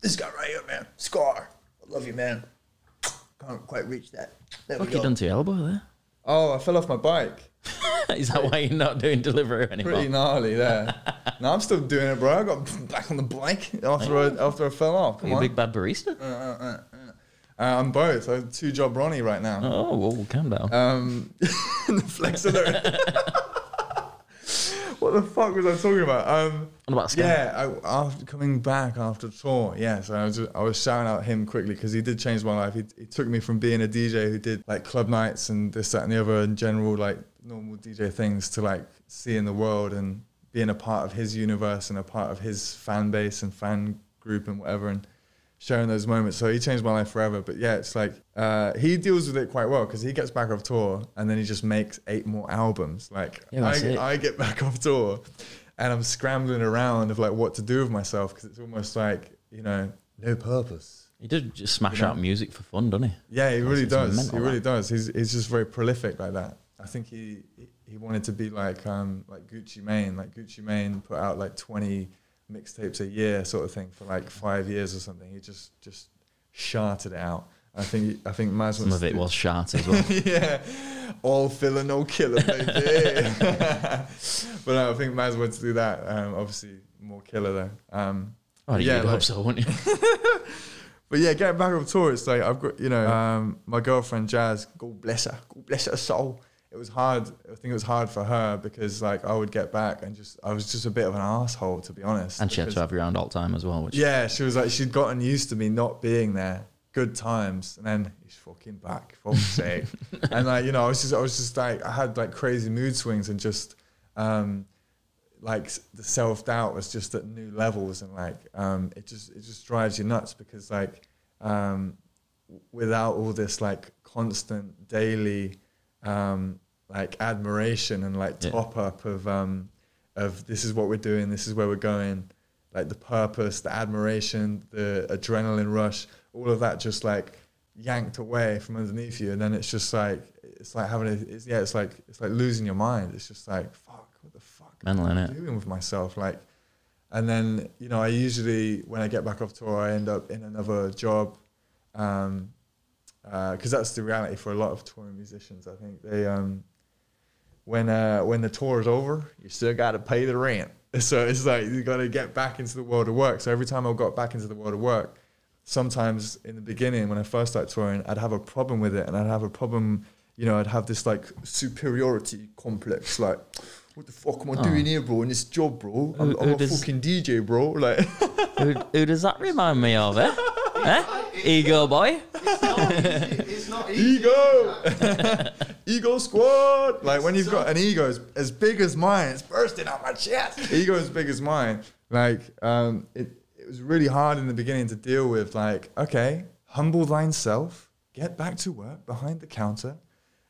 This guy right here, man. Scar. I love you, man. Can't quite reach that. What have you done to your elbow there? Oh, I fell off my bike. Is that why you're not doing delivery anymore? Pretty gnarly there. No, I'm still doing it, bro. I got back on the bike after I fell off. Come on. You big bad barista? I'm both. I have two-job Ronnie right now. Oh, well, calm down. The flex alert. What the fuck was I talking about? After coming back after tour, so I was shouting out him quickly because he did change my life. He took me from being a DJ who did like club nights and this, that, and the other, and general like normal DJ things, to like seeing the world and being a part of his universe and a part of his fan base and fan group and whatever, and sharing those moments. So he changed my life forever. But yeah, it's like he deals with it quite well because he gets back off tour and then he just makes 8 more albums. Like, I get back off tour and I'm scrambling around of like what to do with myself because it's almost like, you know, no purpose. He did just smash out music for fun, doesn't he? Yeah, he really does. He really does. He's just very prolific like that. I think he wanted to be like Gucci Mane. Like Gucci Mane put out like 20 mixtapes a year sort of thing for like 5 years or something. He just sharted it out. I think Maz some of it was shart as well. Yeah, all filler, no killer, baby. But I think Maz wants to do that. Obviously more killer though. You'd hope so, wouldn't you? But yeah, getting back on tour, it's like I've got, you know, my girlfriend Jazz, God bless her soul. It was hard. I think it was hard for her because like I would get back and I was just a bit of an asshole, to be honest. And she had to have you around all the time as well. Which she was like, she'd gotten used to me not being there. Good times. And then he's fucking back, for fuck's sake. And like, you know, I was just like, I had like crazy mood swings and just like the self-doubt was just at new levels. And like, it just drives you nuts because like, without all this like constant daily, like admiration and like top up of this is what we're doing, this is where we're going, like the purpose, the admiration, the adrenaline rush, all of that just like yanked away from underneath you. And then it's just like, it's like losing your mind. It's just like, fuck, what the fuck am I doing with myself? Like, and then, you know, I usually, when I get back off tour, I end up in another job, because that's the reality for a lot of touring musicians. I think they, when the tour is over, you still got to pay the rent. So it's like you got to get back into the world of work. So every time I got back into the world of work, sometimes in the beginning when I first started touring, I'd have a problem with it, and I'd have a problem. You know, I'd have this like superiority complex, like, what the fuck am I doing here, bro? In this job, bro, I'm a fucking DJ, bro. Like, who does that remind me of? Eh? Ego boy. It's not easy. Ego. Ego squad. Like, when you've got an ego as big as mine, it's bursting out my chest. Ego as big as mine. Like, it was really hard in the beginning to deal with, like, okay, humble thine self, get back to work behind the counter.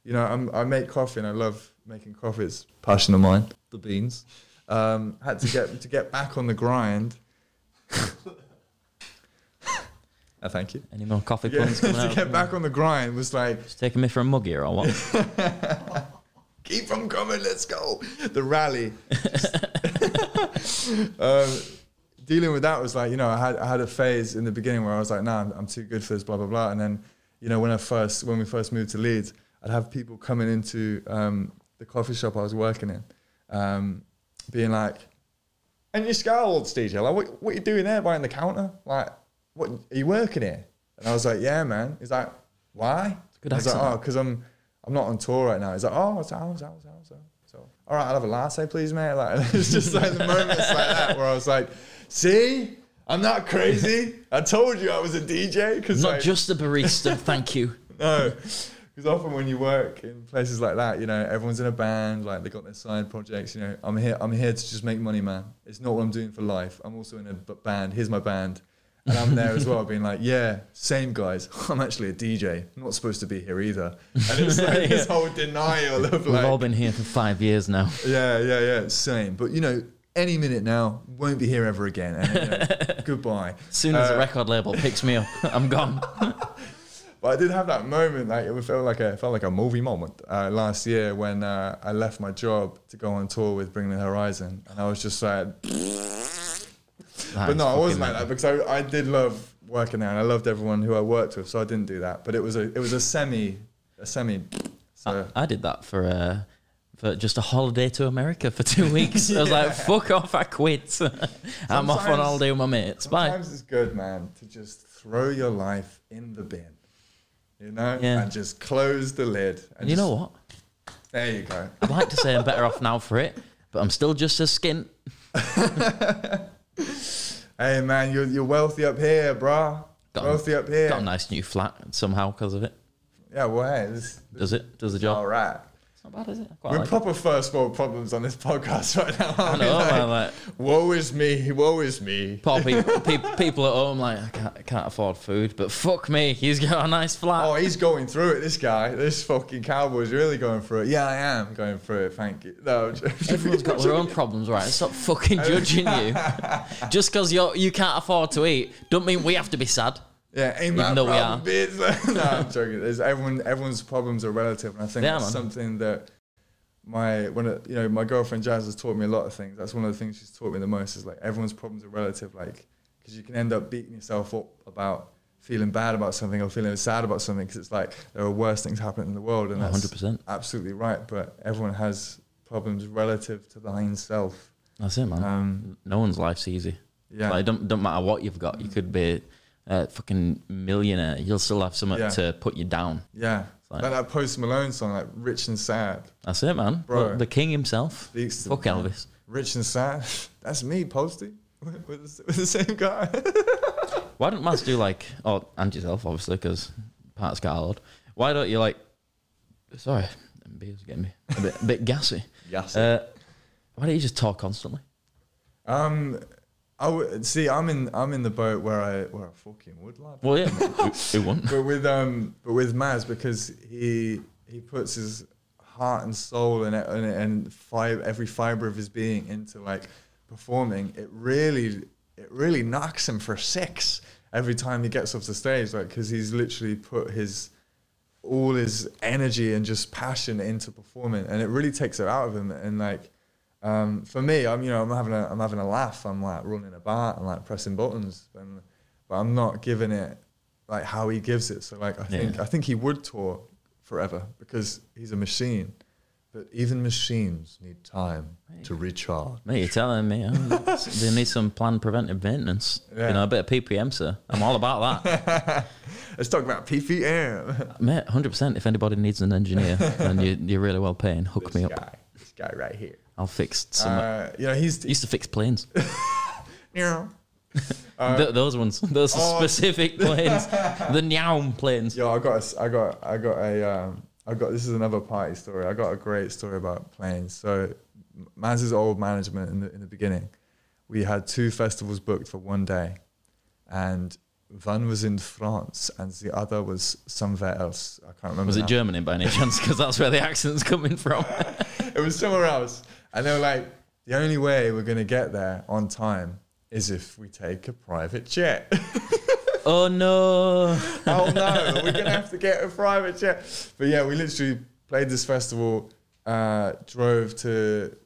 You know, I make coffee and I love making coffee. It's passion of mine, the beans. Had to get back on the grind. Thank you. Any more coffee puns coming out? To get back on the grind was like... Just taking me for a mug here or what? Keep them coming, let's go. The rally. dealing with that was like, you know, I had a phase in the beginning where I was like, nah, I'm too good for this, blah, blah, blah. And then, you know, when we first moved to Leeds, I'd have people coming into the coffee shop I was working in, being like, and your SCARLXRD DJ, like, what are you doing there behind the counter? Like, what, are you working here? And I was like, yeah, man. He's like, why? Good accent. I was like, oh, because I'm not on tour right now. He's like, oh, so. All right, I'll have a latte, please, mate. Like, it's just like the moments like that where I was like, see, I'm not crazy. I told you I was a DJ. Cause not like, just a barista, thank you. No, because often when you work in places like that, you know, everyone's in a band, like they got their side projects, you know, I'm here to just make money, man. It's not what I'm doing for life. I'm also in a band, here's my band. And I'm there as well being like, yeah, same guys. I'm actually a DJ. I'm not supposed to be here either. And it's like yeah. This whole denial of like... We've all been here for 5 years now. Yeah, same. But, you know, any minute now, won't be here ever again. And, you know, goodbye. As soon as the record label picks me up, I'm gone. But I did have that moment, like it felt like a movie moment last year when I left my job to go on tour with Bring Me the Horizon. And I was just like... That but no, I wasn't like that because I did love working there and I loved everyone who I worked with, so I didn't do that. But it was a semi. So. I did that for just a holiday to America for 2 weeks. Yeah. I was like, fuck off, I quit. I'm off on holiday with my mates. Sometimes it's good, man, to just throw your life in the bin, you know, and just close the lid. And you know what? There you go. I'd like to say I'm better off now for it, but I'm still just as skint. Hey man, you're wealthy up here, brah. Got a nice new flat somehow because of it. Yeah, well, hey, does the job? All right, it's not bad, is it? We're like proper first world problems on this podcast right now. I know, man, like, woe is me. Poor people at home, like I can't afford food, but fuck me, he's got a nice flat. Oh, he's going through it. This fucking cowboy's really going through it. Yeah, I am going through it. Thank you. No, everyone's got their own problems, right? Stop fucking judging you. Just because you can't afford to eat, don't mean we have to be sad. Yeah, ain't my problem, bitch. No, I'm joking. Everyone's problems are relative, and I think that's something that my girlfriend Jazz has taught me a lot of things. That's one of the things she's taught me the most is like everyone's problems are relative, like because you can end up beating yourself up about feeling bad about something or feeling sad about something because it's like there are worse things happening in the world, and that's 100% absolutely right. But everyone has problems relative to thine self. That's it, man. No one's life's easy. Yeah, like, don't matter what you've got. You could be fucking millionaire, you'll still have something to put you down. Yeah, like that Post Malone song, like "Rich and Sad." That's it, man. Bro, look, the king himself. Fuck man. Elvis. Rich and sad. That's me, Posty. We're the same guy. Why don't Maz do like, oh, and yourself obviously, because part of SCARLXRD. Why don't you like? Sorry, beer's getting me a bit gassy. Gassy. Why don't you just talk constantly? See, I'm in the boat where I fucking would like. Well, yeah, who won? But with Maz, because he puts his heart and soul and every fibre of his being into like performing. It really knocks him for six every time he gets off the stage, like because he's literally put all his energy and just passion into performing, and it really takes it out of him and like. For me, I'm having a laugh. I'm like running about and like pressing buttons, but I'm not giving it like how he gives it. So like I think he would tour forever because he's a machine. But even machines need time to recharge. Mate, you're telling me they need some planned preventive maintenance. Yeah. You know, a bit of PPM, sir. I'm all about that. Let's talk about PPM, mate. 100%. If anybody needs an engineer and you're really well paying, hook me up. This guy right here. I'll fix some. He used to fix planes. Yeah. Those ones, those specific planes, the Nyaum planes. Yo, I got. This is another party story. I got a great story about planes. So, Maz's old management in the beginning, we had 2 festivals booked for one day, and one was in France and the other was somewhere else. I can't remember. Was it Germany by any chance? Because that's where the accent's coming from. It was somewhere else. And they were like, the only way we're going to get there on time is if we take a private jet. Oh, no. Oh, no. We're going to have to get a private jet. But, yeah, we literally played this festival, drove to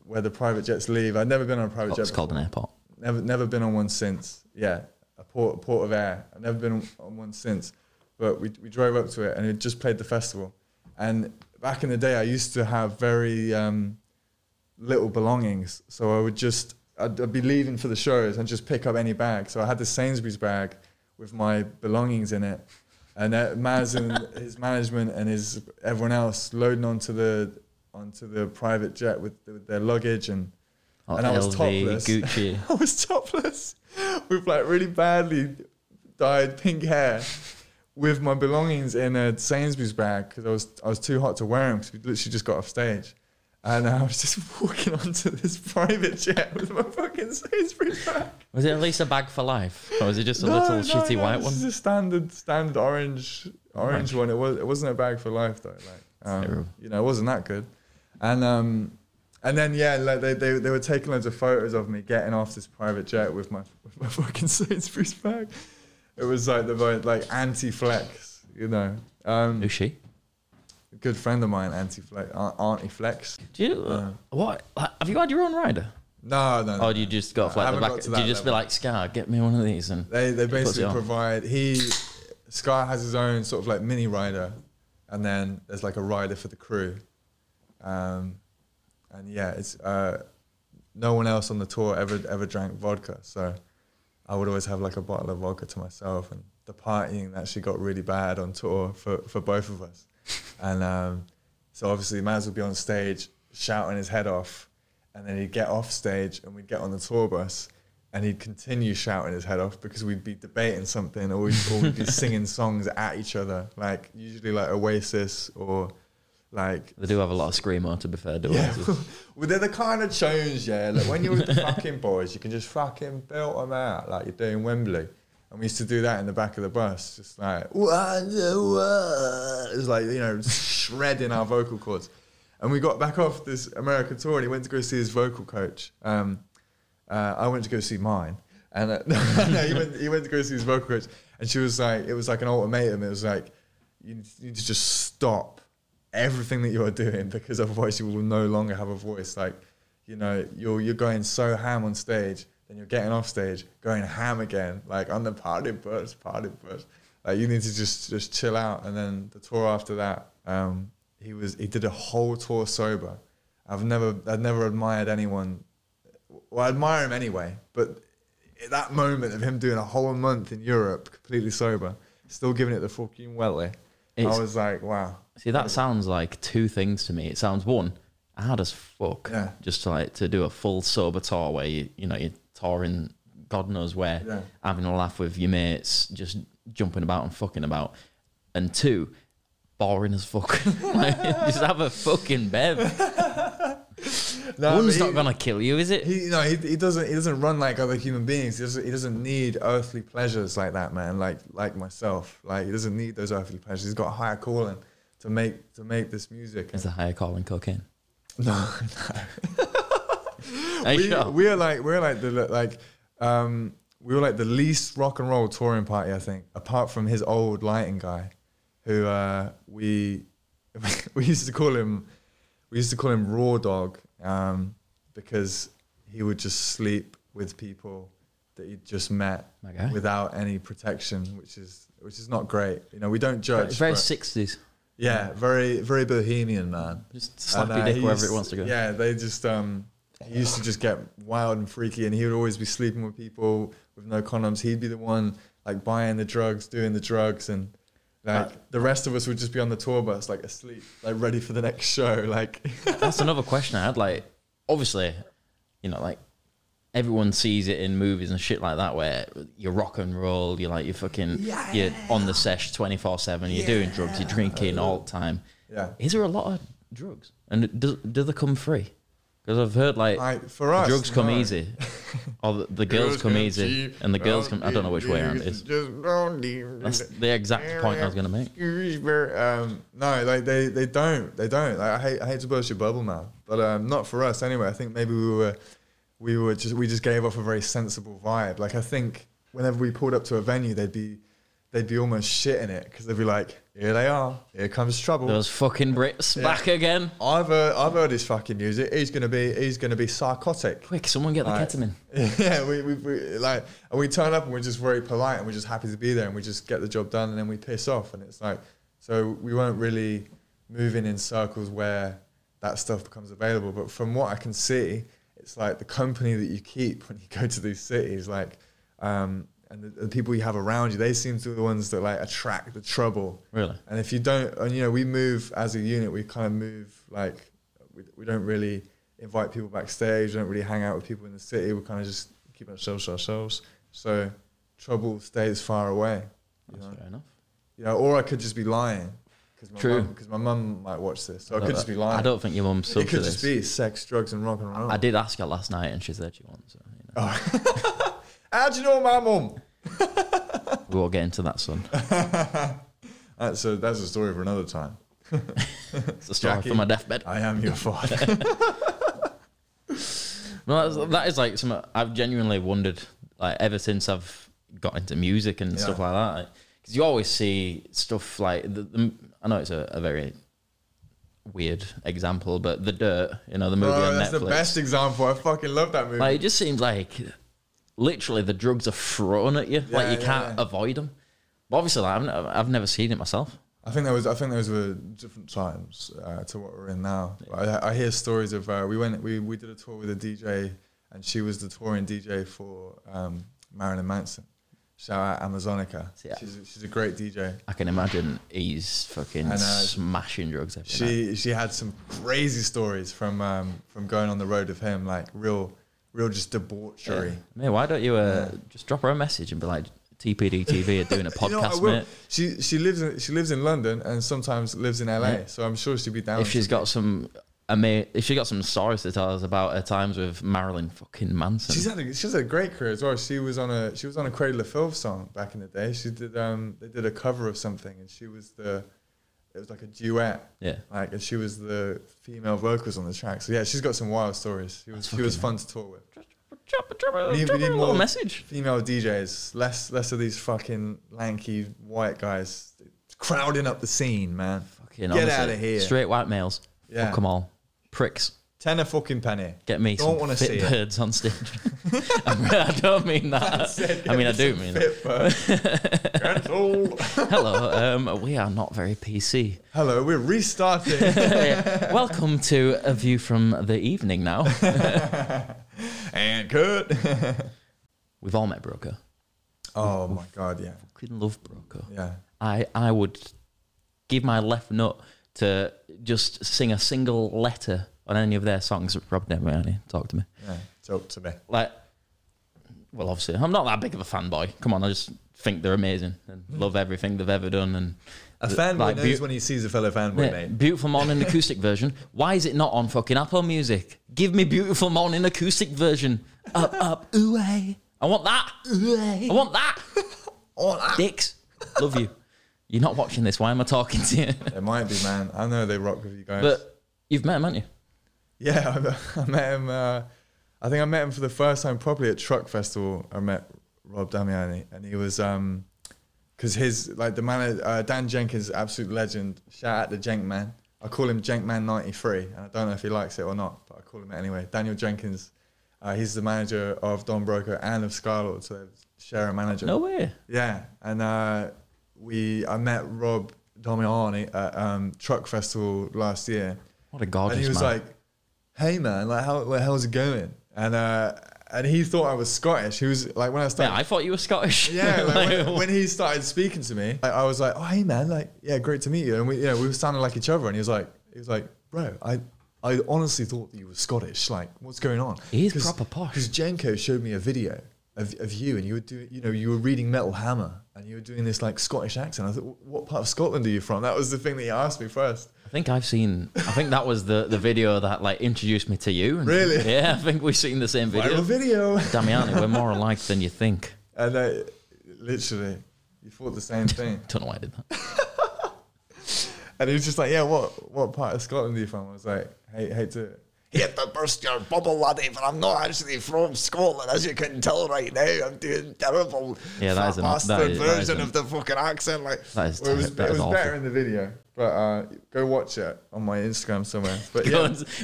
where the private jets leave. I'd never been on a private jet before. It's called an airport. Never been on one since. Yeah, a port of air. I've never been on one since. But we drove up to it, and it just played the festival. And back in the day, I used to have very little belongings. So I would just, I'd be leaving for the shows and just pick up any bag. So I had this Sainsbury's bag with my belongings in it. And Maz and his management and his everyone else loading onto the private jet with their luggage and I was topless. Gucci. I was topless with like really badly dyed pink hair with my belongings in a Sainsbury's bag because I was too hot to wear them because we literally just got off stage. And I was just walking onto this private jet with my fucking Sainsbury's bag. Was it at least a bag for life? Or was it just a little shitty white one? It was a standard orange one. It wasn't a bag for life though. Like, you know, it wasn't that good. And then yeah, like they were taking loads of photos of me getting off this private jet with my fucking Sainsbury's bag. It was like the like anti-flex, you know. Who's she? A good friend of mine, Auntie Flex. Do you what? Have you had your own rider? No. Or do you just got like the back? Do you just be like, Scar, get me one of these? And they basically provide. Scar has his own sort of like mini rider, and then there's like a rider for the crew, and yeah, it's no one else on the tour ever drank vodka, so I would always have like a bottle of vodka to myself. And the partying actually got really bad on tour for both of us. And so obviously Maz would be on stage shouting his head off, and then he'd get off stage and we'd get on the tour bus and he'd continue shouting his head off because we'd be debating something or we'd be singing songs at each other, like usually like Oasis or like... They do have a lot of screamo, to be fair, do Oasis. Well, they're the kind of tunes, yeah. Like when you're with the fucking boys, you can just fucking belt them out like you're doing Wembley. And we used to do that in the back of the bus, just like, it was like, you know, shredding our vocal cords. And we got back off this American tour and he went to go see his vocal coach. I went to go see mine. And he went to go see his vocal coach. And she was like, it was like an ultimatum. It was like, you need to just stop everything that you're doing because otherwise you will no longer have a voice. Like, you know, you're going so ham on stage. Then you're getting off stage, going ham again, like on the party bus. Like you need to just chill out. And then the tour after that, he did a whole tour sober. I'd never admired anyone. Well, I admire him anyway, but at that moment of him doing a whole month in Europe, completely sober, still giving it the fucking welly. I was like, wow. See, that sounds like two things to me. It sounds one, hard as fuck, yeah. Just to do a full sober tour where you know you're touring God knows where, yeah. Having a laugh with your mates, just jumping about and fucking about, and two, boring as fuck. Like, just have a fucking bev. No, one's not gonna kill you, is it? He doesn't run like other human beings. He doesn't need earthly pleasures like that, man. Like myself, like he doesn't need those earthly pleasures. He's got a higher calling to make this music. Is the higher calling cocaine? No. we were like the least rock and roll touring party, I think, apart from his old lighting guy, who we used to call him Raw Dog, because he would just sleep with people that he'd just met without any protection, which is not great. You know, we don't judge. It's very 60s. Yeah, very, very bohemian, man. Just slap your dick wherever it wants to go. Yeah, they just, he used to just get wild and freaky, and he would always be sleeping with people with no condoms. He'd be the one, like, buying the drugs, doing the drugs, and, like, the rest of us would just be on the tour bus, like, asleep, like, ready for the next show, like. That's another question I had, like, obviously, you know, like, everyone sees it in movies and shit like that where you're rock and roll, you're like, you're fucking, yeah. You're on the sesh 24/7, you're doing drugs, you're drinking all the time. Yeah. Is there a lot of drugs? And do they come free? Because I've heard like for us, drugs come easy, or the girls come easy, and the girls come, I don't know which way around it is. That's the exact point I was going to make. No, like they don't. Like, I hate to burst your bubble now, but not for us anyway. I think maybe we just gave off a very sensible vibe. Like I think whenever we pulled up to a venue, they'd be they'd be almost shitting it because they'd be like, here they are, here comes trouble. Those fucking Brits back again. I've heard his fucking music. He's gonna be psychotic. Quick, someone get the ketamine. Yeah, we like, and we turn up and we're just very polite and we're just happy to be there and we just get the job done and then we piss off, and it's like, so we weren't really moving in circles where that stuff becomes available. But from what I can see, it's like the company that you keep when you go to these cities, like, and the people you have around you, they seem to be the ones that like attract the trouble. Really? And if you don't, and you know, we move as a unit, we kind of move like, we don't really invite people backstage, we don't really hang out with people in the city, we kind of just keep ourselves to ourselves. So trouble stays far away. That's fair enough. You know, or I could just be lying. True. Because my mum might watch this, so I could just be lying. I don't think your mum's sub to this. It could just be sex, drugs, and rock and roll. I did ask her last night, and she said she wants it. You know. Oh. How do you know my mum? We won't get into that, son. That's a story for another time. It's a story Jackie, from my deathbed. I am your father. No, that is like some. I've genuinely wondered, like, ever since I've got into music and stuff like that. Like, you always see stuff like the I know it's a very weird example, but The Dirt, you know, the movie on Netflix. That's the best example. I fucking love that movie. Like, it just seems like literally the drugs are thrown at you, like you can't avoid them. But obviously, like, I've never seen it myself. I think those were different times to what we're in now. I hear stories of we did a tour with a DJ, and she was the touring DJ for Marilyn Manson. Shout out Amazonica. Yeah. She's a great DJ. I can imagine he's fucking smashing drugs every night. She had some crazy stories from going on the road with him, like real just debauchery. Yeah. Mate, why don't you just drop her a message and be like, TPDTV are doing a podcast, you know, mate. She lives in London and sometimes lives in LA, so I'm sure she'd be down. If she got some stories to tell us about her times with Marilyn fucking Manson. She's had a great career as well. She was on a Cradle of Filth song back in the day. She did they did a cover of something, and it was like a duet. Yeah. Like, and she was the female vocals on the track. So yeah, she's got some wild stories. She was fun to tour with. We need more message. Female DJs, less of these fucking lanky white guys crowding up the scene, man. Fucking get out of here. Straight white males. Yeah. Fuck 'em all. Pricks. Tenner fucking penny. Get me some fit birds on stage. I don't mean that. I mean, I do mean that. Hello, we are not very PC. Hello, we're restarting. Welcome to A View from the Evening now. And cut. We've all met Broco. Oh, my God, yeah. Fucking love Broco. Yeah. I would give my left nut to just sing a single letter on any of their songs. Rob Damiani, talk to me. Yeah, talk to me. Like, well, obviously, I'm not that big of a fanboy. Come on, I just think they're amazing and love everything they've ever done. And a fanboy like, knows when he sees a fellow fanboy, mate. Beautiful Morning acoustic version. Why is it not on fucking Apple Music? Give me Beautiful Morning acoustic version. Up, up, ooh-ay. I want that. Ooh-ay. I want that. I want that. Dicks, love you. You're not watching this. Why am I talking to you? It might be, man. I know they rock with you guys. But you've met him, haven't you? Yeah, I met him. I think I met him for the first time probably at Truck Festival. I met Rob Damiani, and he was because his like the man Dan Jenkins, absolute legend. Shout out to Jenk Man. I call him Jenk Man 93, and I don't know if he likes it or not, but I call him it anyway. Daniel Jenkins, he's the manager of Don Broco and of SCARLXRD, so they share a manager. No way. Yeah, and. I met Rob Damiani at Truck Festival last year. What a gorgeous man. And he was like, hey man, like how's it going? And he thought I was Scottish. He was like, when I started... Yeah, I thought you were Scottish. Yeah, like when he started speaking to me, I was like, oh, hey man, like, yeah, great to meet you. And we were sounding like each other. And he was like, bro, I honestly thought that you were Scottish. Like, what's going on? He's proper posh. Because Jenko showed me a video of you, and you were doing, you know, you were reading Metal Hammer, and you were doing this like Scottish accent. I thought, what part of Scotland are you from? That was the thing that he asked me first. I think that was the video that like introduced me to you. And really? Yeah, I think we've seen the same video. Viral video. Damiani, we're more alike than you think. And literally, you thought the same thing. Don't know why I did that. And he was just like, yeah, what part of Scotland are you from? I was like, hate to Here to burst your bubble, laddie, but I'm not actually from Scotland, as you can tell right now. I'm doing terrible bastard version of the fucking accent. Like, it was better in the video, but go watch it on my Instagram somewhere. But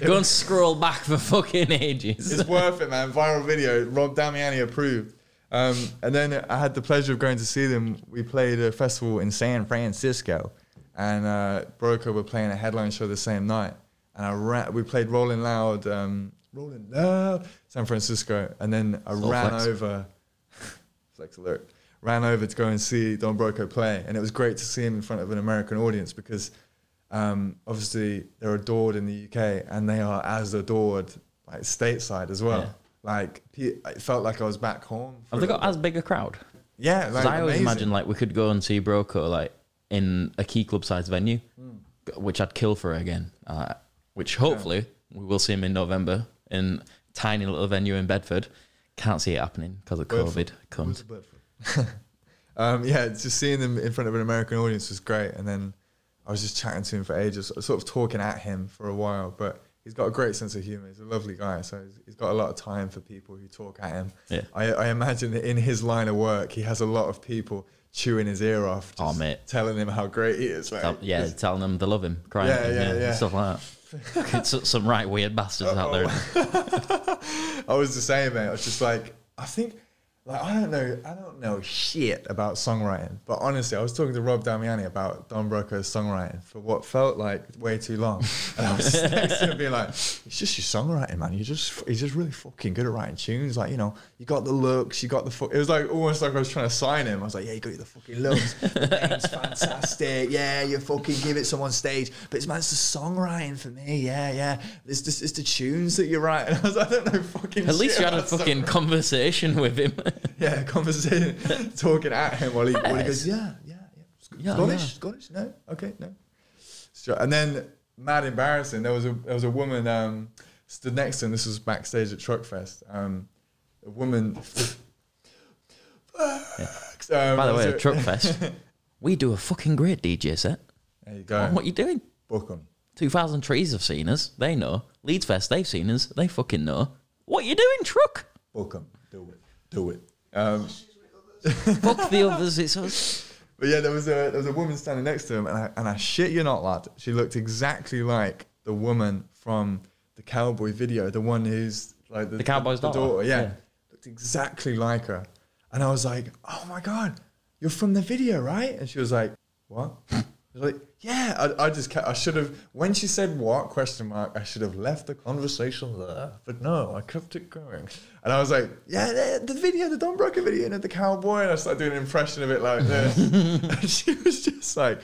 go and scroll back for fucking ages. It's worth it, man. Viral video. Rob Damiani approved. And then I had the pleasure of going to see them. We played a festival in San Francisco, and Broco were playing a headline show the same night. And we played Rolling Loud, San Francisco, and then I ran over to go and see Don Broco play, and it was great to see him in front of an American audience because obviously they're adored in the UK, and they are as adored like stateside as well. Yeah. Like it felt like I was back home. Have they got as big a crowd? Yeah, like I always imagine like we could go and see Broco like in a Key Club sized venue, which I'd kill for again. Which hopefully we will see him in November in tiny little venue in Bedford. Can't see it happening because of COVID. Comes. Just seeing them in front of an American audience was great. And then I was just chatting to him for ages, sort of talking at him for a while. But he's got a great sense of humour. He's a lovely guy. So he's got a lot of time for people who talk at him. Yeah. I imagine that in his line of work, he has a lot of people chewing his ear off, telling him how great he is. Like, telling them they love him, crying at him, stuff like that. It's some right weird bastards out there. I was the same, mate. I was just like, I don't know shit about songwriting, but honestly, I was talking to Rob Damiani about Don Broco's songwriting for what felt like way too long, and I was just next to him being like, "It's just your songwriting, man. He's just really fucking good at writing tunes. Like, you know, you got the looks, you got the fuck." It was like almost like I was trying to sign him. I was like, "Yeah, you got the fucking looks. It's fantastic. Yeah, you fucking give it some on stage, but it's the songwriting for me. Yeah. It's the tunes that you write." And I was like, "I don't know fucking." At least you had a fucking conversation with him. Yeah, conversation, talking at him while he goes, Scottish, no, okay, no. And then, mad embarrassing, there was a woman stood next to him. This was backstage at Truck Fest. A woman... by the way, at Truck Fest, we do a fucking great DJ set. There you go. What are you doing? Book 'em. 2,000 trees have seen us, they know. Leeds Fest, they've seen us, they fucking know. What are you doing, Truck? Book 'em, do it. Do it. Fuck the others, it's us. But yeah, there was a woman standing next to him, and I shit you not, lad, she looked exactly like the woman from the cowboy video, the one who's like the cowboy's daughter. Yeah, looked exactly like her, and I was like, "Oh my god, you're from the video, right?" And she was like, "What?" I was like, "Yeah." I should have, when she said "what?" I should have left the conversation there, but no, I kept it going. And I was like, "Yeah, the Don Broco video, and the cowboy." And I started doing an impression of it like this. And she was just like,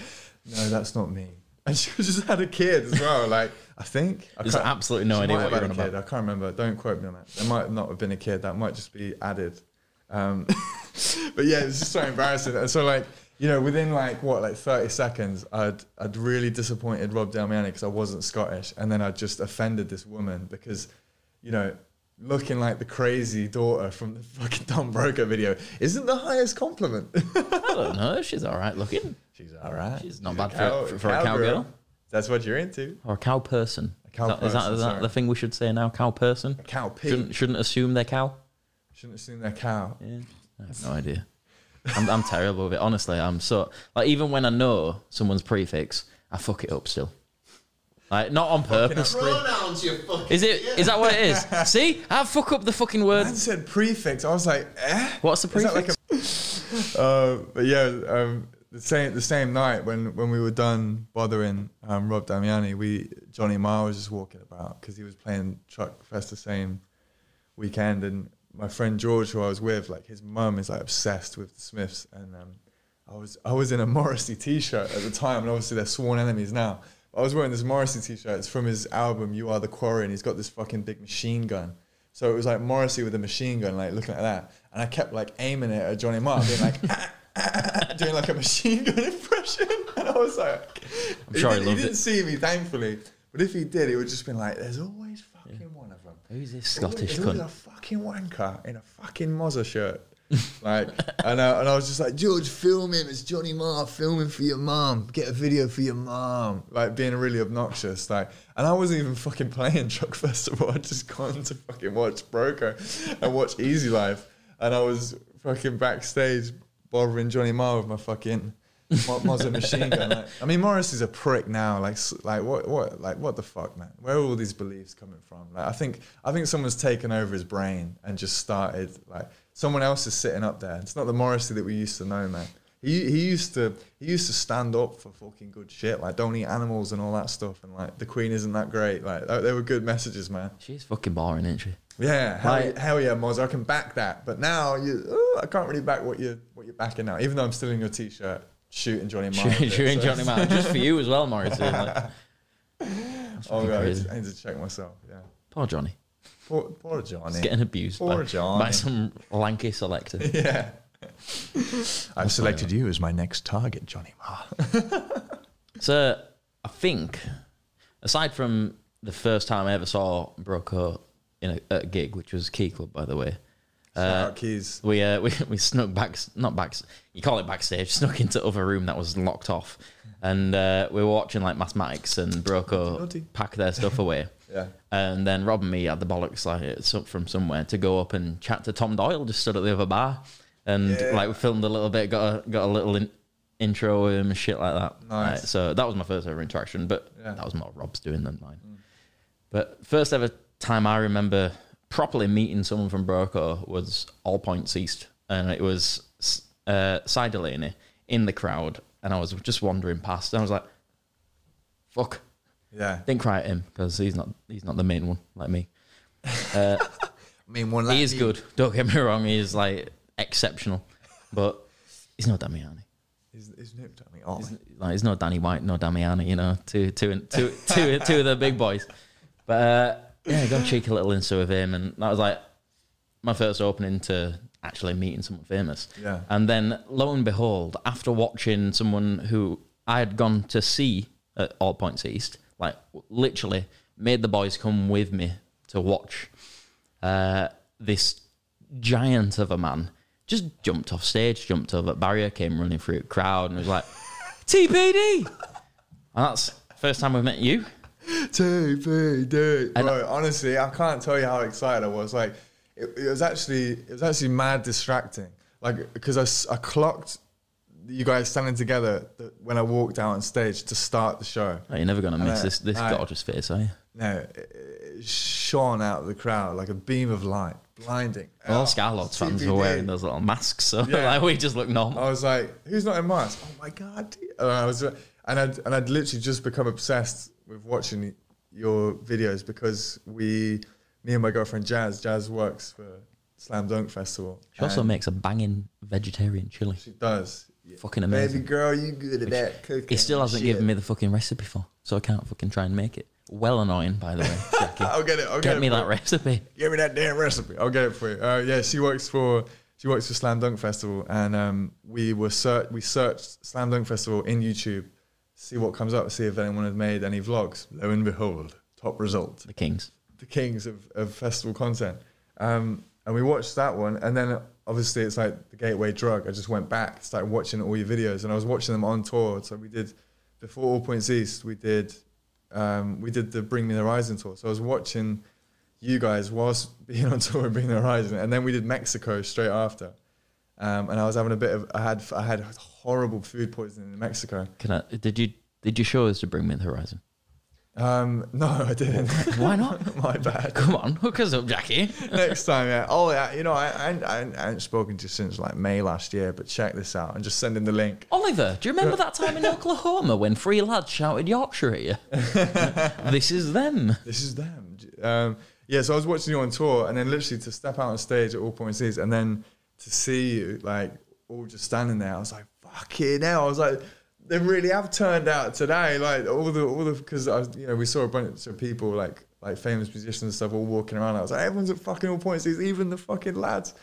"No, that's not me." And she just had a kid as well. Like, I think. There's absolutely no idea what you're on about. I can't remember. Don't quote me on that. There might not have been a kid. That might just be added. But yeah, it was just so embarrassing. And so like, you know, within like 30 seconds, I'd really disappointed Rob Damiani because I wasn't Scottish. And then I just offended this woman because, you know, looking like the crazy daughter from the fucking Don Broco video isn't the highest compliment. I don't know. She's all right looking. She's all right. She's not bad for a cowgirl. That's what you're into. Or a cow person. A cow person. Is that the thing we should say now? Cow person? A cow pig. Shouldn't assume they're cow. Shouldn't assume they're cow. Yeah. I have no idea. I'm terrible with it. Honestly, I'm so... Like, even when I know someone's prefix, I fuck it up still. Like, not on purpose. Pronouns, you fucking Is that what it is? See? I fuck up the fucking word. Man said prefix. I was like, eh? What's the prefix? Like but yeah, the same night when we were done bothering Rob Damiani, Johnny Marr was just walking about because he was playing Truck Fest the same weekend, and my friend George, who I was with, like his mum is like obsessed with the Smiths, and I was in a Morrissey t-shirt at the time, and obviously they're sworn enemies now. I was wearing this Morrissey t-shirt. It's from his album, You Are the Quarry, and he's got this fucking big machine gun. So it was like Morrissey with a machine gun, like looking like that. And I kept like aiming it at Johnny Marr, being like, doing like a machine gun impression. And I was like, he didn't see me, thankfully. But if he did, he would just been like, there's always fucking one of them. Who's this Scottish cunt? There's always a fucking wanker in a fucking Mozza shirt. Like, and I was just like, George, film him. It's Johnny Marr filming for your mum. Get a video for your mum. Like, being really obnoxious. Like, and I wasn't even fucking playing Truck Festival. I'd just gone to fucking watch Broco and watch Easy Life. And I was fucking backstage bothering Johnny Marr with my fucking Mazda machine gun. Like, I mean, Morrissey's a prick now. Like what the fuck, man? Where are all these beliefs coming from? Like, I think someone's taken over his brain and just started like. Someone else is sitting up there. It's not the Morrissey that we used to know, man. He used to stand up for fucking good shit, like don't eat animals and all that stuff, and like the Queen isn't that great. Like they were good messages, man. She's fucking boring, isn't she? Yeah, hell yeah, Moz. I can back that, but now I can't really back what you're backing now. Even though I'm still in your t-shirt, shooting Johnny Marr. Shooting Johnny Marr, just for you as well, Morrissey. Like, oh god, I need to check myself. Yeah, poor Johnny. Poor Johnny. He's getting abused by some lanky selector. Yeah. I've selected you as my next target, Johnny Marr. So, I think, aside from the first time I ever saw Broco at a gig, which was Key Club, by the way. Keys. We snuck back, not back, you call it backstage, snuck into other room that was locked off. And we were watching like Mathematics and Broco pack their stuff away. Yeah. And then Rob and me had the bollocks like it's up from somewhere to go up and chat to Tom Doyle, just stood at the other bar. And like we filmed a little bit, got a little intro with him and shit like that. Nice. Right, so that was my first ever interaction, but that was more Rob's doing than mine. Mm. But first ever time I remember properly meeting someone from Broco was All Points East. And it was Cy Delaney in the crowd. And I was just wandering past. And I was like, fuck. Yeah. Didn't cry at him because he's not the main one like me. Main one like he is good. Don't get me wrong. He is like exceptional, but he's no Damiani. He's no Damiani. He's no Danny White, no Damiani. You know, two of the big boys. But yeah, got a cheeky little insta with him, and that was like my first opening to actually meeting someone famous. Yeah. And then lo and behold, after watching someone who I had gone to see at All Points East. Like, literally made the boys come with me to watch this giant of a man. Just jumped off stage, jumped over a barrier, came running through a crowd and was like, TPD! And that's the first time we've met you. TPD! Bro, honestly, I can't tell you how excited I was. Like, it was actually mad distracting. Like, because I clocked you guys standing together when I walked out on stage to start the show. Oh, you're never going to miss this gorgeous face, are you? No, it shone out of the crowd like a beam of light, blinding. All SCARLXRD fans were wearing those little masks, so like, we just look normal. I was like, who's not in mask? Oh my God. And I'd literally just become obsessed with watching your videos because me and my girlfriend Jazz works for Slam Dunk Festival. She also makes a banging vegetarian chili. She does. Fucking amazing. Baby girl, you good at that cooking. He still hasn't given me the fucking recipe for, so I can't fucking try and make it. Well annoying, by the way, Jackie. I'll get it. Get me that recipe. Give me that damn recipe. I'll get it for you. Yeah, she works for Slam Dunk Festival, and we searched Slam Dunk Festival in YouTube, see what comes up, see if anyone had made any vlogs. Lo and behold, top result. The kings of festival content. And we watched that one, and then. Obviously, it's like the gateway drug. I just went back, started watching all your videos, and I was watching them on tour. So we did, before All Points East, we did the Bring Me the Horizon tour. So I was watching you guys whilst being on tour with Bring Me the Horizon, and then we did Mexico straight after. And I was having a bit of I had horrible food poisoning in Mexico. Did you show us to Bring Me the Horizon? No, I didn't. Why not? My bad. Come on, hook us up, Jackie. Next time, yeah. Oh, yeah, you know, I haven't spoken to you since like May last year, but check this out. I'm just sending the link. Oliver, do you remember that time in Oklahoma when three lads shouted Yorkshire at you? This is them. Yeah, so I was watching you on tour, and then literally to step out on stage at All Points East, and then to see you like all just standing there, I was like, fucking hell. I was like, they really have turned out today, like all the because you know we saw a bunch of people like famous musicians and stuff all walking around. I was like, everyone's at fucking All Points East, even the fucking lads.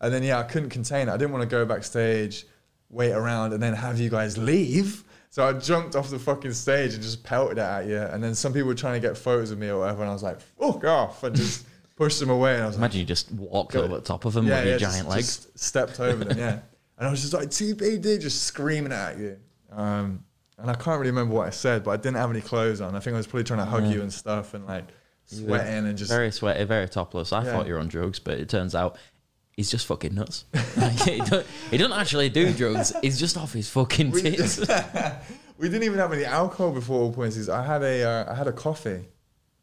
And then yeah, I couldn't contain it. I didn't want to go backstage, wait around, and then have you guys leave. So I jumped off the fucking stage and just pelted it at you. And then some people were trying to get photos of me or whatever, and I was like, fuck off. I just pushed him away. And I was imagine you just walked over the top of him with your giant legs. Just stepped over them, yeah. And I was just like, TBD, just screaming at you. And I can't really remember what I said, but I didn't have any clothes on. I think I was probably trying to hug you and stuff and like sweating and just... Very sweaty, very topless. I thought you were on drugs, but it turns out he's just fucking nuts. Like, he doesn't actually do drugs. He's just off his fucking tits. We didn't even have any alcohol before All Points East. I had a coffee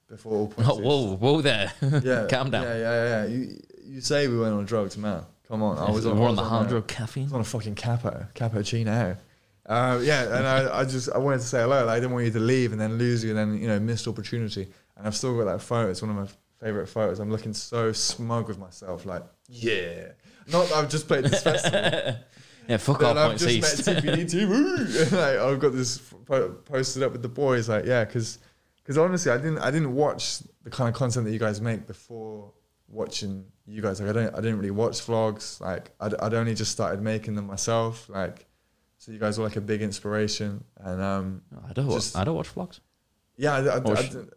before All Points East. Whoa there. Yeah. Calm down. Yeah. You say we weren't on drugs, man. Come on. I was on the hard drug caffeine. I was on a fucking cappuccino. And I wanted to say hello. Like, I didn't want you to leave and then lose you and then, missed opportunity. And I've still got that photo. It's one of my favorite photos. I'm looking so smug with myself. Like, not that I've just played this festival. Yeah, fuck off. I've just met TPD. Like, I've got this posted up with the boys. Like, yeah, because honestly, I didn't watch the kind of content that you guys make before watching you guys. Like, I didn't really watch vlogs. Like, I'd only just started making them myself. Like, so you guys were like a big inspiration. And I don't watch vlogs. Yeah, I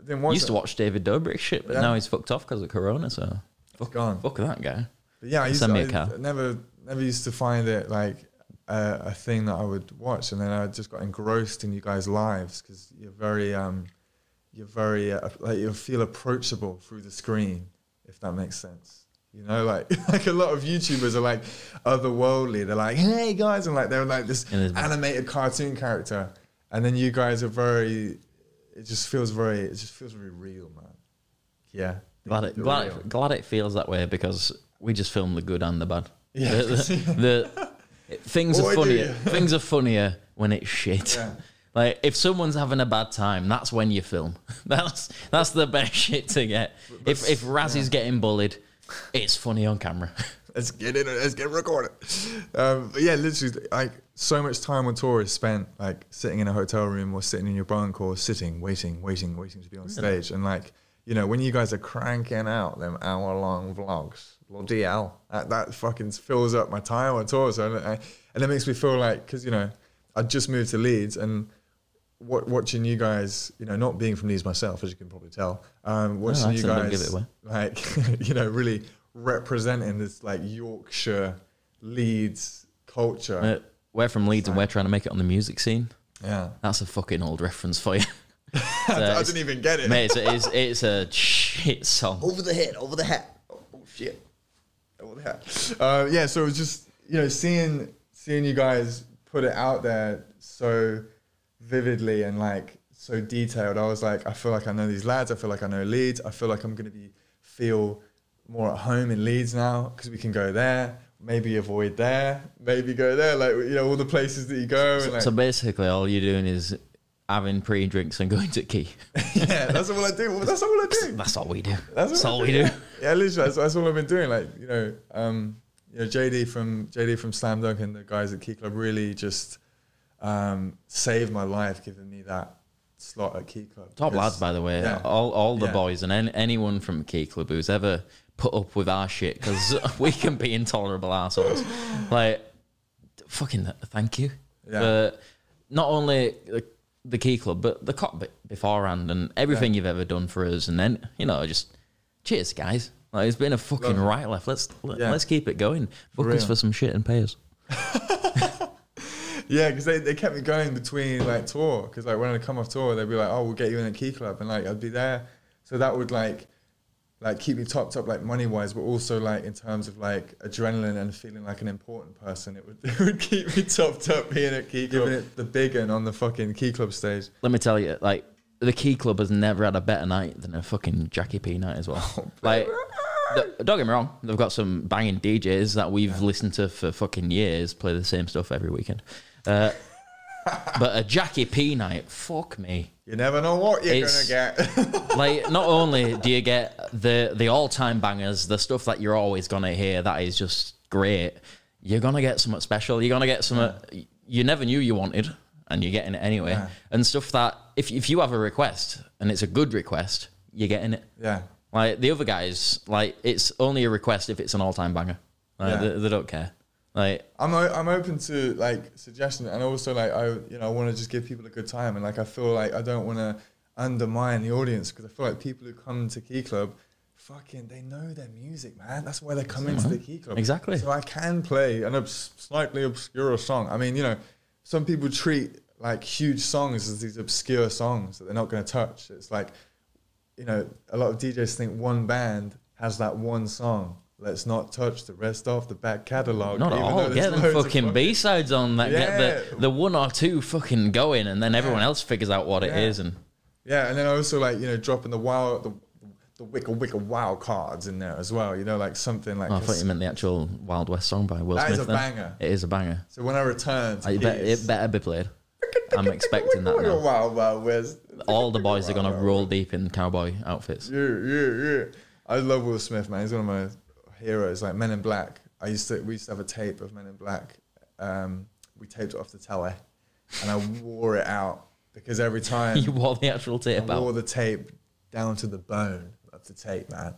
didn't watch. Used to watch David Dobrik's shit, but now he's fucked off because of Corona. So fuck gone. Fuck that guy. But yeah, I never used to find it like a thing that I would watch, and then I just got engrossed in you guys' lives because you're very you feel approachable through the screen, if that makes sense. You know, like a lot of YouTubers are like otherworldly. They're like, hey guys, and like they're like this animated cartoon character, and then you guys are very. It just feels very real, man. Yeah, glad it feels that way because we just film the good and the bad. Yeah, things are funnier. Things are funnier when it's shit. Yeah. Like if someone's having a bad time, that's when you film. That's the best shit to get. If Raz is getting bullied, it's funny on camera. Let's get in. Let's get recorded. But yeah, literally, like so much time on tour is spent like sitting in a hotel room or sitting in your bunk or sitting, waiting to be on stage. And like, when you guys are cranking out them hour-long vlogs, bloody hell, that fucking fills up my time on tour. So and it makes me feel like because I just moved to Leeds and watching you guys, not being from Leeds myself, as you can probably tell, watching you guys like really. Representing this like Yorkshire, Leeds culture. We're from Leeds and we're trying to make it on the music scene. Yeah, that's a fucking old reference for you. So I didn't even get it, mate. It's a shit song. Over the head. Oh shit. Over the head. So it was just seeing you guys put it out there so vividly and like so detailed. I was like, I feel like I know these lads. I feel like I know Leeds. I feel like I'm gonna feel more at home in Leeds now because we can go there, maybe avoid there, maybe go there, like all the places that you go. So basically, all you're doing is having pre-drinks and going to Key. Yeah, that's all I do. That's all I do. That's all we do. That's all we do. Yeah, literally, that's all I've been doing. Like JD from Slam Dunk and the guys at Key Club really just saved my life, giving me that slot at Key Club. Top lads, by the way. Yeah. All the boys and anyone from Key Club who's ever put up with our shit because we can be intolerable assholes. Like, fucking thank you. Yeah. But not only the Key Club, but the cop bit beforehand and everything you've ever done for us. And then, just cheers, guys. Like, it's been a fucking right left. Let's keep it going. Book us for some shit and pay us. Yeah, because they kept me going between like tour. Because like when I come off tour, they'd be like, oh, we'll get you in a Key Club. And like, I'd be there. So that would like keep me topped up like money wise, but also like in terms of like adrenaline and feeling like an important person. It would keep me topped up being at Key Club, giving it the big un on the fucking Key Club stage. Let me tell you, like the Key Club has never had a better night than a fucking Jackie P night as well. Oh, like, don't get me wrong, they've got some banging DJs that we've listened to for fucking years play the same stuff every weekend. But a Jackie P night, fuck me. You never know what you're gonna get. Like, not only do you get the all-time bangers, the stuff that you're always gonna hear that is just great, you're gonna get something special. You're gonna get something you never knew you wanted, and you're getting it anyway. Yeah. And stuff that, if you have a request, and it's a good request, you're getting it. Yeah. Like, the other guys, like, it's only a request if it's an all-time banger. Like, they don't care. Like, I'm open to like suggestions, and also like I want to just give people a good time, and like I feel like I don't want to undermine the audience because I feel like people who come to Key Club fucking, they know their music, man. That's why they're coming to the Key Club. Exactly. So I can play an slightly obscure song. I mean, you know, some people treat like huge songs as these obscure songs that they're not going to touch. It's like, you know, a lot of DJs think one band has that one song. Let's not touch the rest of the back catalogue. Not at all. Get them fucking B-sides on that. Yeah. Get the one or two fucking going, and then everyone else figures out what it is. And yeah, and then also, like, you know, dropping the wow, the wicker wow cards in there as well. You know, like something like... Oh, I thought you meant the actual Wild West song by Will Smith. That is a banger. It is a banger. So when I return to it better be played. I'm expecting that now. Wild, Wild West. All the boys are going to roll deep in cowboy outfits. Yeah, yeah, yeah. I love Will Smith, man. He's one of my heroes, like Men in Black. We used to have a tape of Men in Black. We taped it off the telly, and I wore it out because every time you wore the actual tape out. I wore the tape down to the bone of the tape, man.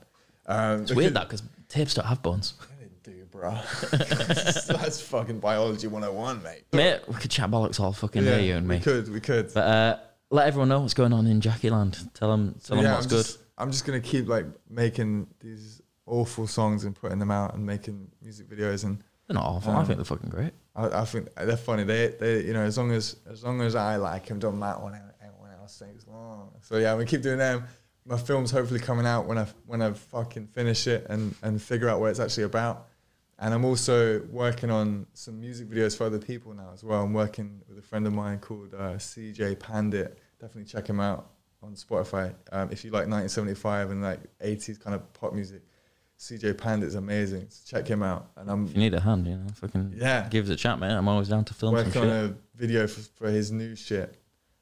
It's weird that because tapes don't have bones. I didn't do, bro. That's fucking biology 101, mate. Mate, we could chat bollocks all fucking day, you and me. We could. But let everyone know what's going on in Jackie Land. Tell them what's good. I'm just gonna keep like making these awful songs and putting them out and making music videos, and they're not awful. I think they're fucking great. I think they're funny. They you know, as long as I like them, don't matter what anyone else thinks. So yeah, we keep doing them. My film's hopefully coming out when I fucking finish it and figure out what it's actually about. And I'm also working on some music videos for other people now as well. I'm working with a friend of mine called CJ Pandit. Definitely check him out on Spotify. If you like 1975 and like 80s kind of pop music, CJ Pandit's amazing. So check him out. And if you need a hand, you know, fucking give us a chat, man. I'm always down to film some shit. Working on a video for his new shit.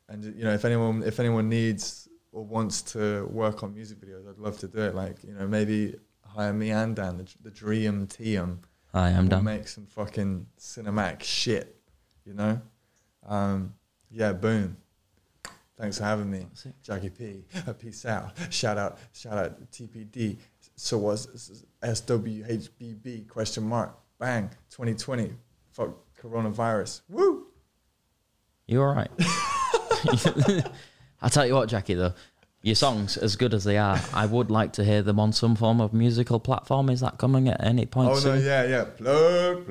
And you know, if anyone needs or wants to work on music videos, I'd love to do it. Like, you know, maybe hire me and Dan, the Dream Team. Hi, I'm Dan. Make some fucking cinematic shit, you know. Yeah, boom. Thanks for having me, Jackie P. Peace out. Shout out, TPD. So was SWHBB ? Bang. 2020. Fuck coronavirus. Woo. You all right? I tell you what, Jackie, though, your songs, as good as they are, I would like to hear them on some form of musical platform. Is that coming at any point soon? No, yeah. Plug.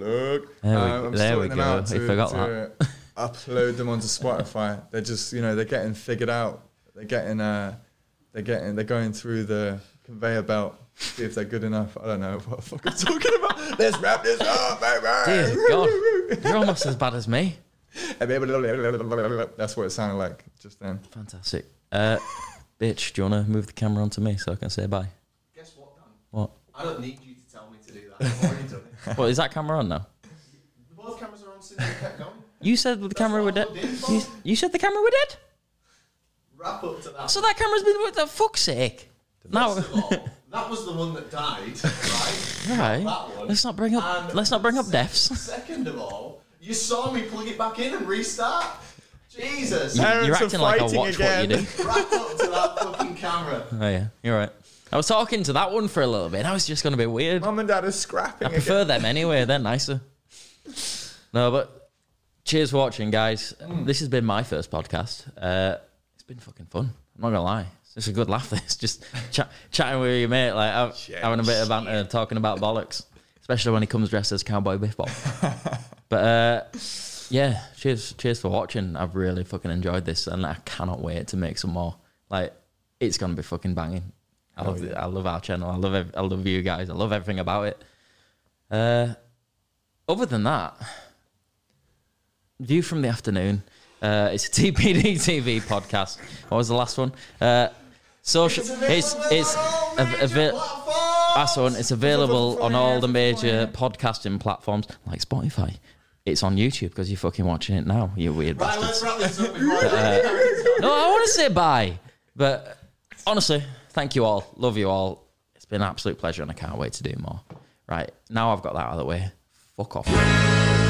There we go. I forgot that. Upload them onto Spotify. They're just, you know, they're getting figured out. They're going through the conveyor belt. See if they're good enough. I don't know what the fuck I'm talking about. Let's wrap this up, baby. Dear God, you're almost as bad as me. That's what it sounded like just then. Fantastic. Bitch, do you want to move the camera onto me so I can say bye? Guess what, Dan? What? I don't need you to tell me to do that. I've already done it. What, is that camera on now? Both cameras are on since we kept going. You said the camera were dead. You said the camera were dead? Wrap up to that. So that camera's been with the fuck's sake. Now that was the one that died, right? Right. That one. Let's not bring up deaths. Second of all, you saw me plug it back in and restart. Jesus. You're acting like I watch again. What you do. Wrap up to that fucking camera. Oh yeah, you're right. I was talking to that one for a little bit. Now it's just going to be weird. Mum and Dad are scrapping. I prefer them anyway. They're nicer. No, but. Cheers for watching, guys. This has been my first podcast. It's been fucking fun. I'm not going to lie. It's just a good laugh, this. Just chatting with your mate, like having a bit of banter and talking about bollocks, especially when he comes dressed as Cowboy Bebop. But, yeah, cheers for watching. I've really fucking enjoyed this, and I cannot wait to make some more. Like, it's going to be fucking banging. I love our channel. I love you guys. I love everything about it. Other than that... View from the afternoon. It's a TPD TV podcast. What was the last one? Social. It's available on all the major podcasting platforms like Spotify. It's on YouTube because you're fucking watching it now. You weird bastards. Right, let's wrap this up. No, I want to say bye. But honestly, thank you all. Love you all. It's been an absolute pleasure, and I can't wait to do more. Right now, I've got that out of the way. Fuck off.